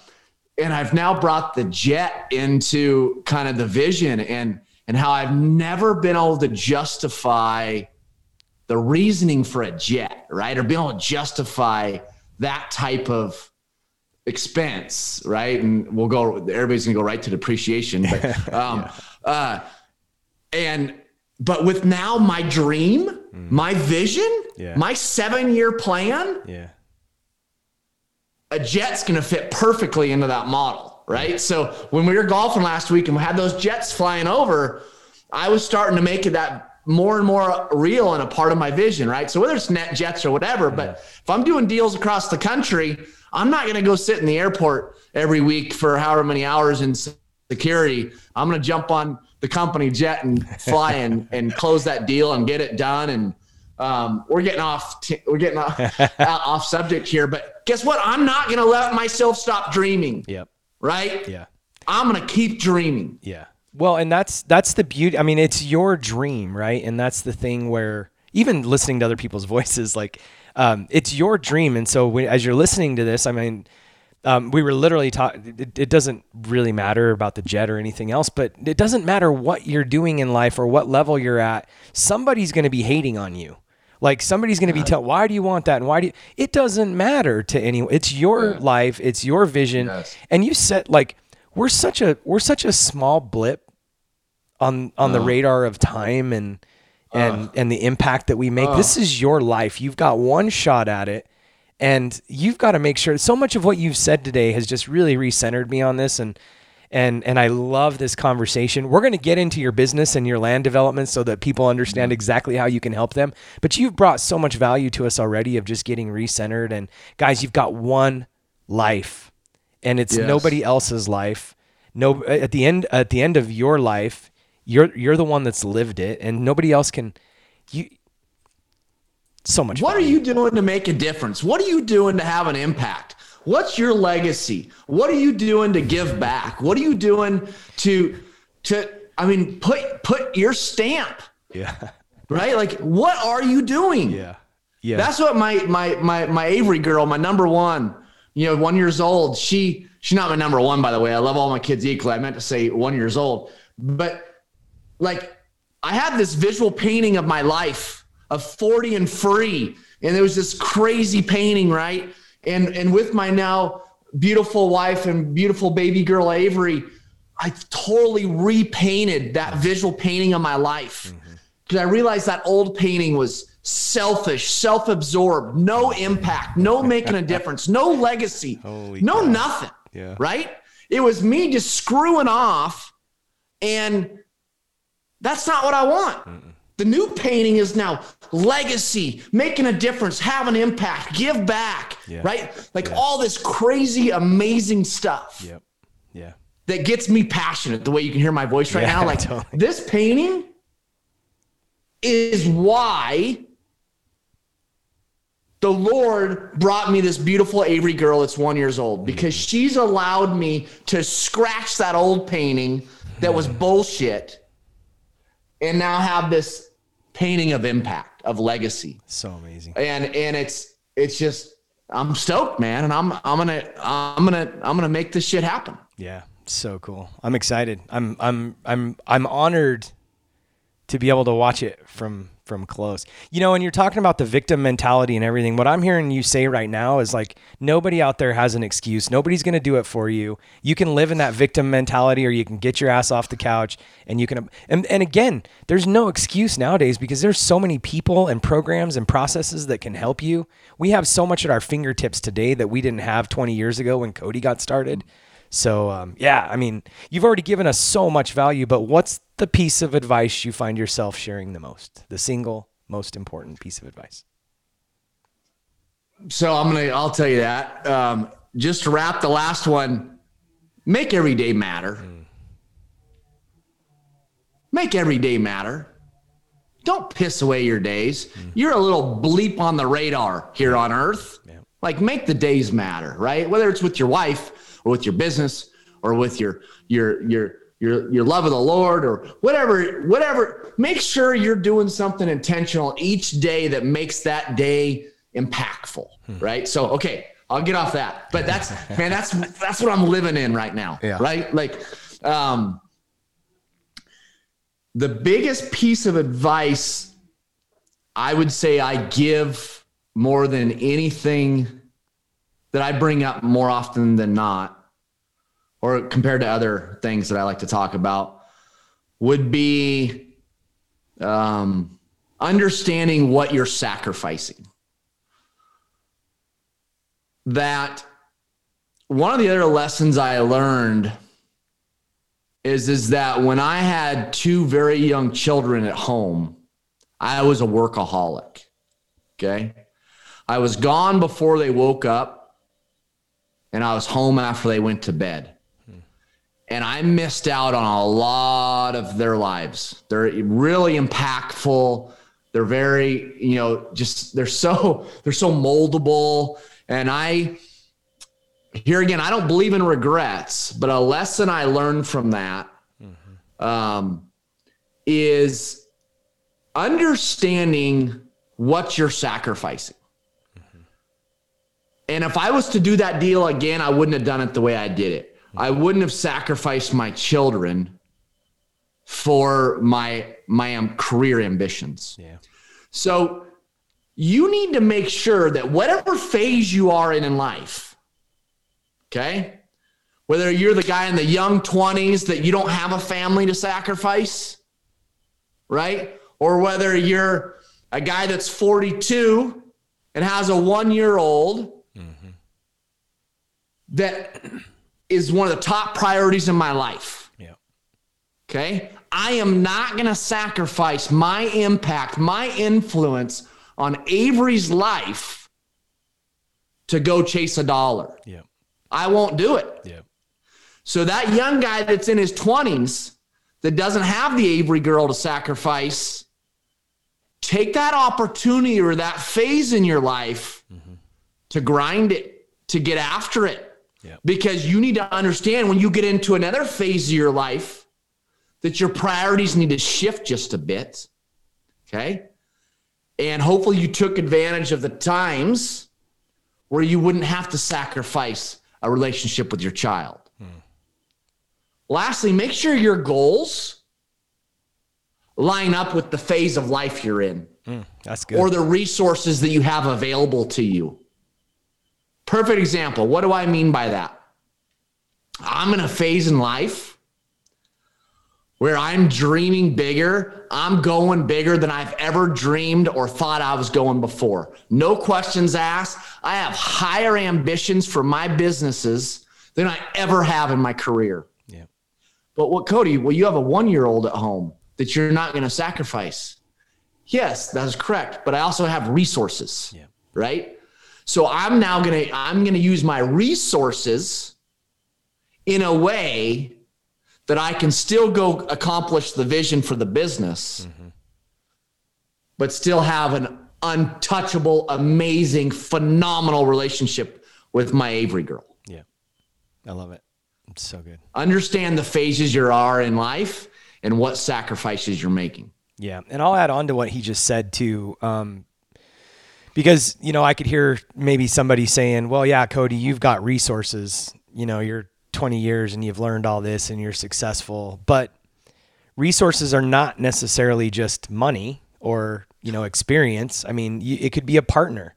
and I've now brought the jet into kind of the vision and, and how I've never been able to justify the reasoning for a jet, right? Or being able to justify that type of expense, right? And we'll go, everybody's gonna go right to depreciation. But, um, yeah. uh, and, but with now my dream, mm. my vision, yeah. my seven year plan, yeah. a jet's gonna fit perfectly into that model, right? Yeah. So when we were golfing last week and we had those jets flying over, I was starting to make it that more and more real and a part of my vision, right? So whether it's net jets or whatever, yeah. but if I'm doing deals across the country, I'm not going to go sit in the airport every week for however many hours in security. I'm going to jump on the company jet and fly and, and close that deal and get it done. And um, we're getting off, t- we're getting off, off subject here, but guess what? I'm not going to let myself stop dreaming. Yep. Right. Yeah. I'm going to keep dreaming. Yeah. Well, and that's, that's the beauty. I mean, it's your dream, right? And that's the thing where even listening to other people's voices, like, Um, it's your dream. And so when, as you're listening to this, I mean, um, we were literally talking, it, it doesn't really matter about the jet or anything else, but it doesn't matter what you're doing in life or what level you're at. Somebody's going to be hating on you. Like somebody's going to be telling, why do you want that? And why do you, it doesn't matter to anyone. It's your yeah. life. It's your vision. Yes. And you said, like, we're such a, we're such a small blip on, on uh. the radar of time and, and uh, and the impact that we make. Uh, this is your life. You've got one shot at it and you've got to make sure. So much of what you've said today has just really recentered me on this. And, and, and I love this conversation. We're going to get into your business and your land development so that people understand exactly how you can help them. But you've brought so much value to us already of just getting recentered. And guys, you've got one life and it's yes. nobody else's life. No, at the end, at the end of your life, You're you're the one that's lived it, and nobody else can. You so much. What value. Are you doing to make a difference? What are you doing to have an impact? What's your legacy? What are you doing to give back? What are you doing to to? I mean, put put your stamp. Yeah. Right. Like, what are you doing? Yeah. Yeah. That's what my my my my Avery girl, my number one, you know, one years old. She she's not my number one, by the way. I love all my kids equally. I meant to say one years old, but. Like I have this visual painting of my life of forty and free And there was this crazy painting, right? And and with my now beautiful wife and beautiful baby girl, Avery, I totally repainted that visual painting of my life. Because mm-hmm. I realized that old painting was selfish, self-absorbed, no impact, no making a difference, no legacy, Holy no God. nothing, yeah. right? It was me just screwing off, and that's not what I want. Mm-mm. The new painting is now legacy, making a difference, have an impact, give back, yeah. right? Like yeah. all this crazy, amazing stuff yep. yeah. that gets me passionate, the way you can hear my voice right yeah, now. Like totally. This painting is why the Lord brought me this beautiful Avery girl that's one year old, because mm. she's allowed me to scratch that old painting that was bullshit and now have this painting of impact, of legacy. So amazing. And and it's it's just, I'm stoked, man. And I'm I'm gonna I'm gonna I'm gonna make this shit happen. Yeah, so cool. I'm excited. I'm I'm I'm I'm honored to be able to watch it from from close. You know, and you're talking about the victim mentality and everything. What I'm hearing you say right now is like, nobody out there has an excuse. Nobody's going to do it for you. You can live in that victim mentality, or you can get your ass off the couch and you can, and, and again, there's no excuse nowadays, because there's so many people and programs and processes that can help you. We have so much at our fingertips today that we didn't have twenty years ago when Cody got started. So, um, yeah, I mean, you've already given us so much value, but what's the piece of advice you find yourself sharing the most, the single most important piece of advice? So I'm going to, I'll tell you that, um, just to wrap the last one, make every day matter. Mm. Make every day matter. Don't piss away your days. Mm. You're a little bleep on the radar here on earth. Yeah. Like, make the days matter, right? Whether it's with your wife, or with your business, or with your your your your your love of the Lord, or whatever, whatever. Make sure you're doing something intentional each day that makes that day impactful, hmm. right? So, okay, I'll get off that. But that's man, that's that's what I'm living in right now, yeah. right? Like, um, the biggest piece of advice I would say I give more than anything, that I bring up more often than not, or compared to other things that I like to talk about, would be um, understanding what you're sacrificing. That one of the other lessons I learned is, is that when I had two very young children at home, I was a workaholic, okay? I was gone before they woke up, and I was home after they went to bed. Hmm. And I missed out on a lot of their lives. They're really impactful. They're very, you know, just, they're so, they're so moldable. And I, here again, I don't believe in regrets, but a lesson I learned from that mm-hmm. um, is understanding what you're sacrificing. And if I was to do that deal again, I wouldn't have done it the way I did it. I wouldn't have sacrificed my children for my my um, career ambitions. Yeah. So you need to make sure that whatever phase you are in in life, okay, whether you're the guy in the young twenties that you don't have a family to sacrifice, right? Or whether you're a guy that's forty-two and has a one-year-old, that is one of the top priorities in my life. Yeah. Okay. I am not going to sacrifice my impact, my influence on Avery's life to go chase a dollar. Yeah. I won't do it. Yeah. So that young guy that's in his twenties that doesn't have the Avery girl to sacrifice, take that opportunity or that phase in your life mm-hmm. to grind it, to get after it. Yep. Because you need to understand when you get into another phase of your life that your priorities need to shift just a bit, okay? And hopefully you took advantage of the times where you wouldn't have to sacrifice a relationship with your child. Hmm. Lastly, make sure your goals line up with the phase of life you're in. Mm, that's good. Or the resources that you have available to you. Perfect example. What do I mean by that? I'm in a phase in life where I'm dreaming bigger. I'm going bigger than I've ever dreamed or thought I was going before. No questions asked. I have higher ambitions for my businesses than I ever have in my career. Yeah. But what, Cody, well, you have a one-year-old at home that you're not going to sacrifice. Yes, that is correct. But I also have resources, yeah. right? So I'm now going to, I'm going to use my resources in a way that I can still go accomplish the vision for the business, mm-hmm. but still have an untouchable, amazing, phenomenal relationship with my Avery girl. Yeah. I love it. It's so good. Understand the phases you are in life and what sacrifices you're making. Yeah. And I'll add on to what he just said too. Um, because, you know, I could hear maybe somebody saying, well, yeah, Cody, you've got resources, you know, you're twenty years and you've learned all this and you're successful, but resources are not necessarily just money or, you know, experience. I mean, you, it could be a partner,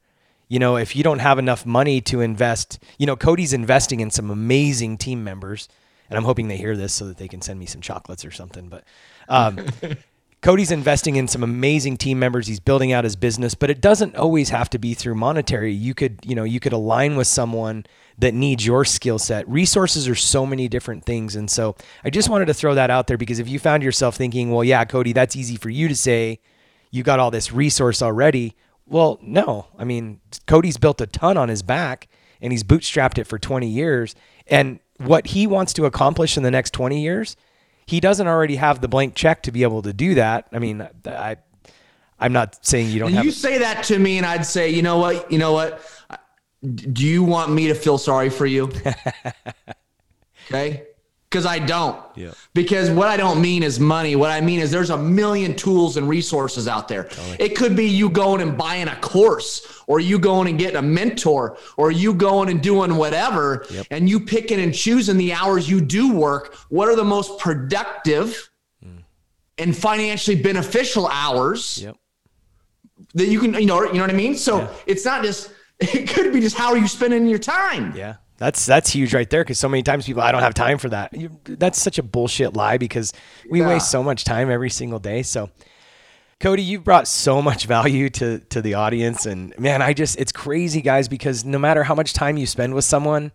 you know, if you don't have enough money to invest, you know, Cody's investing in some amazing team members, and I'm hoping they hear this so that they can send me some chocolates or something. But, um, Cody's investing in some amazing team members. He's building out his business, but it doesn't always have to be through monetary. You could, you know, you could align with someone that needs your skill set. Resources are so many different things. And so I just wanted to throw that out there, because if you found yourself thinking, well, yeah, Cody, that's easy for you to say, you got all this resource already. Well, no, I mean, Cody's built a ton on his back and he's bootstrapped it for twenty years. And what he wants to accomplish in the next twenty years, he doesn't already have the blank check to be able to do that. I mean, I, I'm not saying you don't and have... You say that to me and I'd say, you know what, you know what? Do you want me to feel sorry for you? Okay. Because I don't. Yeah. Because what I don't mean is money. What I mean is there's a million tools and resources out there. Totally. It could be you going and buying a course, or you going and getting a mentor, or you going and doing whatever, yep. and you picking and choosing the hours you do work. What are the most productive mm. and financially beneficial hours yep. that you can, you know, you know what I mean? So yeah. it's not just, it could be just how are you spending your time? Yeah. That's that's huge right there, because so many times people, I don't have time for that. You, that's such a bullshit lie, because we yeah. waste so much time every single day. So, Cody, you've brought so much value to to the audience. And man, I just, it's crazy, guys, because no matter how much time you spend with someone,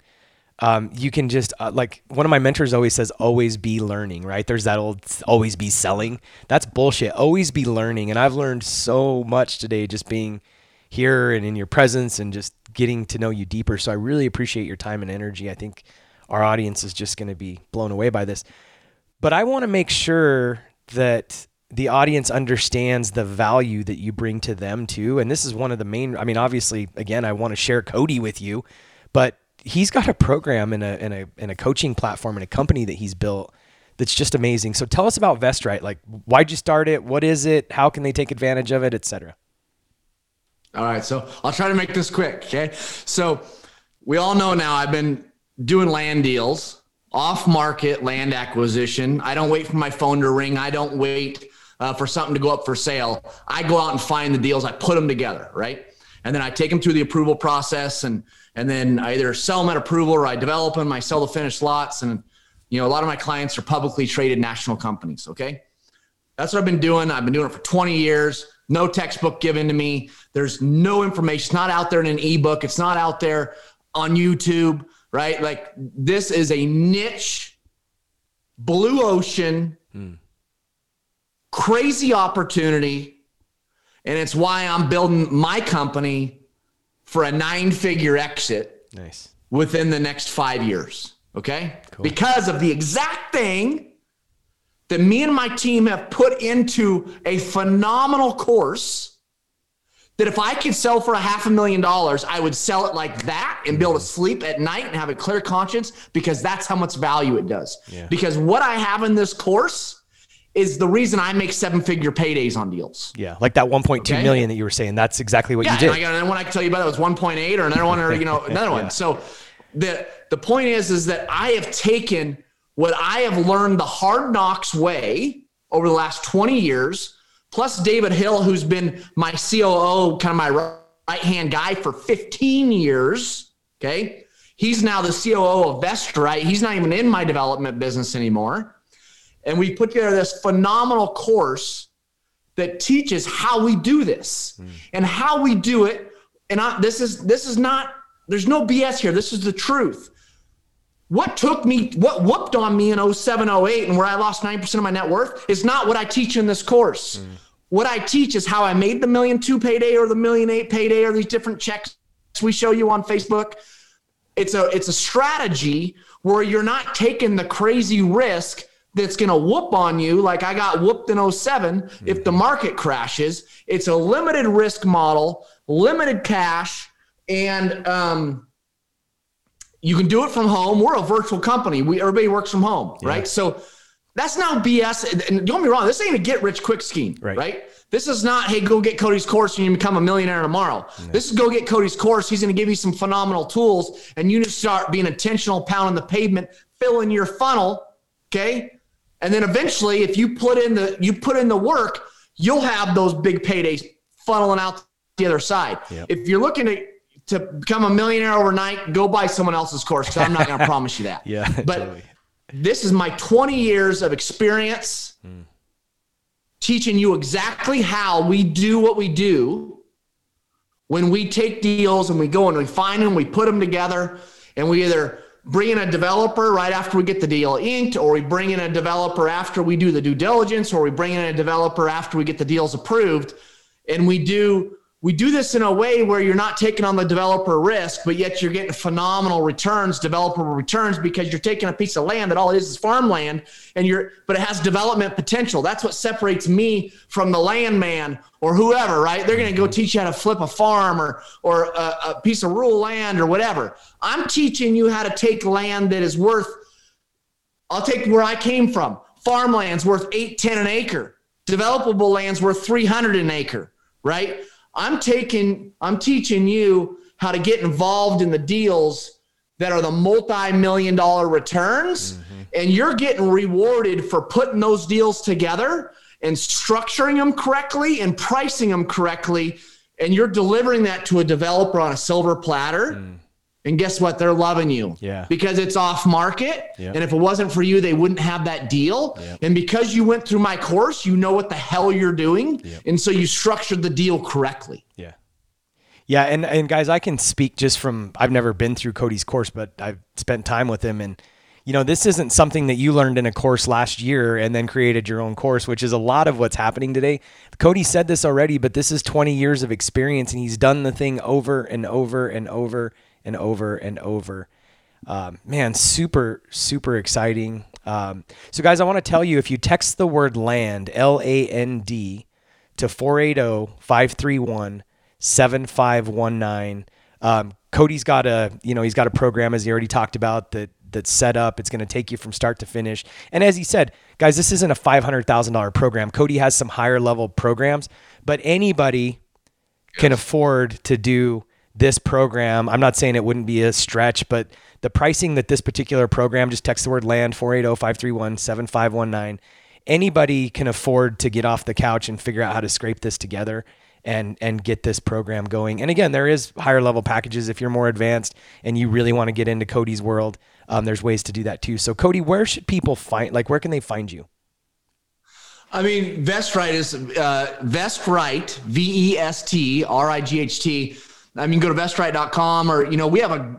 um, you can just, uh, like one of my mentors always says, always be learning, right? There's that old, always be selling. That's bullshit. Always be learning. And I've learned so much today just being here and in your presence and just getting to know you deeper. So I really appreciate your time and energy. I think our audience is just going to be blown away by this, but I want to make sure that the audience understands the value that you bring to them too. And this is one of the main, I mean, obviously again, I want to share Cody with you, but he's got a program and a, and a, and a coaching platform and a company that he's built that's just amazing. So tell us about VestRight. Like, why'd you start it? What is it? How can they take advantage of it, et cetera? All right. So I'll try to make this quick. Okay. So we all know now I've been doing land deals, off market land acquisition. I don't wait for my phone to ring. I don't wait uh, for something to go up for sale. I go out and find the deals. I put them together. Right. And then I take them through the approval process, and, and then I either sell them at approval or I develop them. I sell the finished lots. And, you know, a lot of my clients are publicly traded national companies. Okay. That's what I've been doing. I've been doing it for twenty years. No textbook given to me. There's no information. It's not out there in an ebook. It's not out there on YouTube, right? Like, this is a niche, blue ocean, hmm. crazy opportunity. And it's why I'm building my company for a nine figure exit nice. within the next five years. Okay. Cool. Because of the exact thing that me and my team have put into a phenomenal course that if I could sell for a half a million dollars, I would sell it like that and be able to sleep at night and have a clear conscience, because that's how much value it does. Yeah. Because what I have in this course is the reason I make seven figure paydays on deals. Yeah. Like that one point two okay? million that you were saying, that's exactly what yeah, you did. Yeah. I got another one I can tell you about. It was one point eight or another one, or, you know, another yeah. one. So the, the point is, is that I have taken what I have learned the hard knocks way over the last twenty years, plus David Hill, who's been my C O O, kind of my right-hand guy for fifteen years, okay? He's now the C O O of VestRight. He's not even in my development business anymore. And we put together this phenomenal course that teaches how we do this mm. and how we do it. And I, this is this is not, there's no B S here. This is the truth. What took me, what whooped on me in oh seven, oh eight and where I lost ninety percent of my net worth is not what I teach in this course. Mm. What I teach is how I made the million two payday or the million eight payday or these different checks we show you on Facebook. It's a, it's a strategy where you're not taking the crazy risk that's going to whoop on you like I got whooped in oh seven mm. if the market crashes. It's a limited risk model, limited cash, and um, – you can do it from home. We're a virtual company. We everybody works from home, yeah. right? So that's not B S. And don't be wrong, this ain't a get rich quick scheme, right? right? This is not, hey, go get Cody's course and you become a millionaire tomorrow. No. This is go get Cody's course. He's going to give you some phenomenal tools and you need to start being intentional, pounding the pavement, filling your funnel, okay? And then eventually, if you put in the you put in the work, you'll have those big paydays funneling out the other side. Yep. If you're looking to to become a millionaire overnight, go buy someone else's course, because I'm not going to promise you that. Yeah, but totally. This is my twenty years of experience mm. teaching you exactly how we do what we do when we take deals and we go and we find them, we put them together, and we either bring in a developer right after we get the deal inked, or we bring in a developer after we do the due diligence, or we bring in a developer after we get the deals approved, and we do... We do this in a way where you're not taking on the developer risk, but yet you're getting phenomenal returns, developer returns, because you're taking a piece of land that all it is is farmland, and you're, but it has development potential. That's what separates me from the land man or whoever, right? They're going to go teach you how to flip a farm or, or a, a piece of rural land or whatever. I'm teaching you how to take land that is worth, I'll take where I came from. Farmland's worth eight, ten an acre. Developable land's worth three hundred an acre, right? I'm taking, I'm teaching you how to get involved in the deals that are the multi-million dollar returns. Mm-hmm. And you're getting rewarded for putting those deals together and structuring them correctly and pricing them correctly. And you're delivering that to a developer on a silver platter. Mm. And guess what? They're loving you yeah. because it's off market. Yep. And if it wasn't for you, they wouldn't have that deal. Yep. And because you went through my course, you know what the hell you're doing. Yep. And so you structured the deal correctly. Yeah. Yeah. And, and guys, I can speak just from, I've never been through Cody's course, but I've spent time with him. And, you know, this isn't something that you learned in a course last year and then created your own course, which is a lot of what's happening today. Cody said this already, but this is twenty years of experience, and he's done the thing over and over and over and over and over. Um, man, super, super exciting. Um, so guys, I want to tell you, if you text the word land, L A N D, to four eight zero, five three one, seven five one nine. Um, Cody's got a, you know, he's got a program, as he already talked about, that that's set up. It's going to take you from start to finish. And as he said, guys, this isn't a five hundred thousand dollars program. Cody has some higher level programs, but anybody can afford to do this program. I'm not saying it wouldn't be a stretch, but the pricing that this particular program, just text the word land, four eight zero, five three one, seven five one nine. Anybody can afford to get off the couch and figure out how to scrape this together and and get this program going. And again, there is higher level packages. If you're more advanced and you really want to get into Cody's world, um, there's ways to do that too. So Cody, where should people find, like, where can they find you? I mean, VestRight is uh, VestRight, V E S T R I G H T. I mean, go to vestright dot com, or, you know, we have a,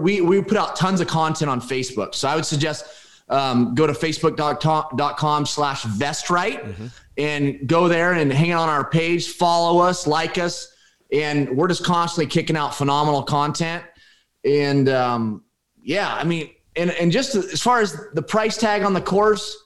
we, we put out tons of content on Facebook. So I would suggest, um, go to facebook dot com slash vestright mm-hmm. and go there and hang out on our page, follow us, like us. And we're just constantly kicking out phenomenal content. And, um, yeah, I mean, and, and just as far as the price tag on the course,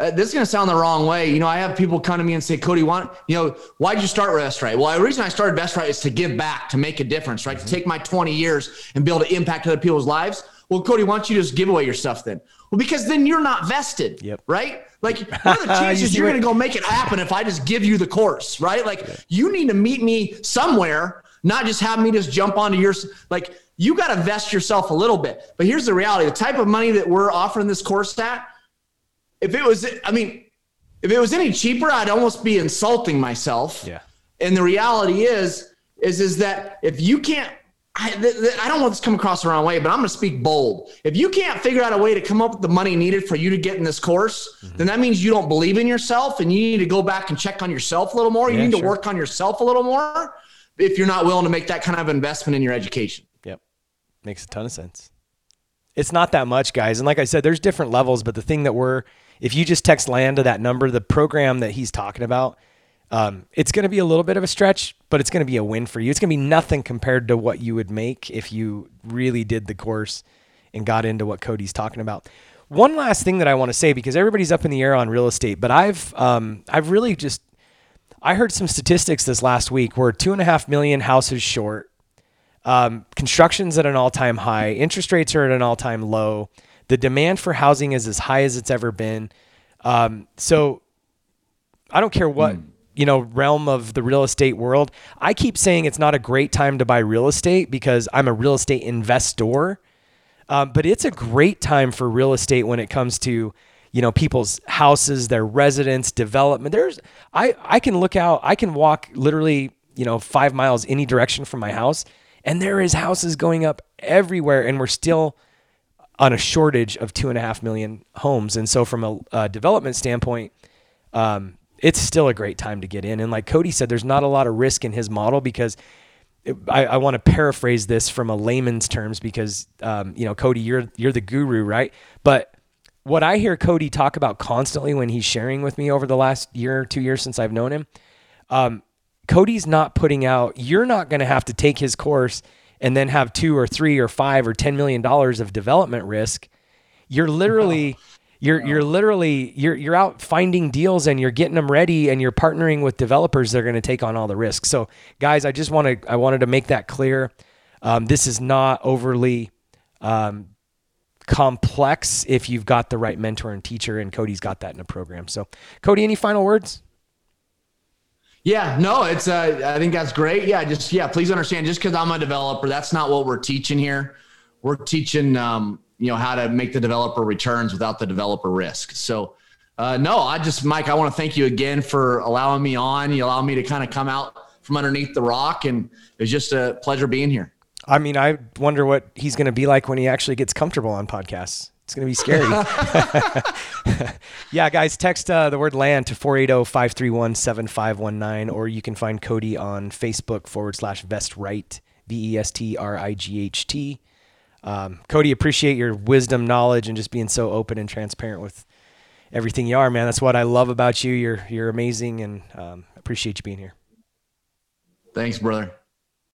Uh, this is going to sound the wrong way. You know, I have people come to me and say, Cody, why, you know, why'd you start VestRight? Well, the reason I started VestRight is to give back, to make a difference, right? Mm-hmm. To take my twenty years and be able to impact other people's lives. Well, Cody, why don't you just give away your stuff then? Well, because then you're not vested, yep. right? Like, what are the chances you you're going to go make it happen if I just give you the course, right? Like, yeah. you need to meet me somewhere, not just have me just jump onto your, like, you got to vest yourself a little bit. But here's the reality. The type of money that we're offering this course at, if it was, I mean, If it was any cheaper, I'd almost be insulting myself. Yeah. And the reality is, is, is that if you can't, I, th- th- I don't want this to come across the wrong way, but I'm going to speak bold. If you can't figure out a way to come up with the money needed for you to get in this course, mm-hmm. then that means you don't believe in yourself and you need to go back and check on yourself a little more. You yeah, need sure. to work on yourself a little more if you're not willing to make that kind of investment in your education. Yep. Makes a ton of sense. It's not that much, guys. And like I said, there's different levels, but the thing that we're, if you just text Land to that number, the program that he's talking about, um, it's going to be a little bit of a stretch, but it's going to be a win for you. It's going to be nothing compared to what you would make if you really did the course and got into what Cody's talking about. One last thing that I want to say, because everybody's up in the air on real estate, but I've, um, I've really just, I heard some statistics this last week where two and a half million houses short. Um, construction's at an all-time high. Interest rates are at an all-time low. The demand for housing is as high as it's ever been. Um, so I don't care what, you know, realm of the real estate world. I keep saying it's not a great time to buy real estate because I'm a real estate investor. Um, but it's a great time for real estate when it comes to, you know, people's houses, their residence, development. There's, I, I can look out, I can walk literally, you know, five miles any direction from my house. And there is houses going up everywhere, and we're still on a shortage of two and a half million homes. And so from a, a development standpoint, um, it's still a great time to get in. And like Cody said, there's not a lot of risk in his model because it, I, I want to paraphrase this from a layman's terms because, um, you know, Cody, you're, you're the guru, right? But what I hear Cody talk about constantly when he's sharing with me over the last year or two years since I've known him, um, Cody's not putting out, you're not going to have to take his course and then have two or three or five or ten million dollars of development risk. You're literally, no. you're, no. you're literally, you're, you're out finding deals and you're getting them ready and you're partnering with developers that are going to take on all the risk. So guys, I just want to, I wanted to make that clear. Um, this is not overly um, complex if you've got the right mentor and teacher, and Cody's got that in a program. So Cody, any final words? Yeah, no, it's, uh, I think that's great. Yeah. Just, yeah, please understand just cause I'm a developer, that's not what we're teaching here. We're teaching, um, you know, how to make the developer returns without the developer risk. So, uh, no, I just, Mike, I want to thank you again for allowing me on. You allow me to kind of come out from underneath the rock, and it's just a pleasure being here. I mean, I wonder what he's going to be like when he actually gets comfortable on podcasts. It's going to be scary. Yeah, guys, text uh, the word LAND to four eight zero, five three one, seven five one nine, or you can find Cody on Facebook forward slash VestRight, V E S T R I G H T. Um, Cody, appreciate your wisdom, knowledge, and just being so open and transparent with everything you are, man. That's what I love about you. You're, you're amazing, and um, appreciate you being here. Thanks, brother.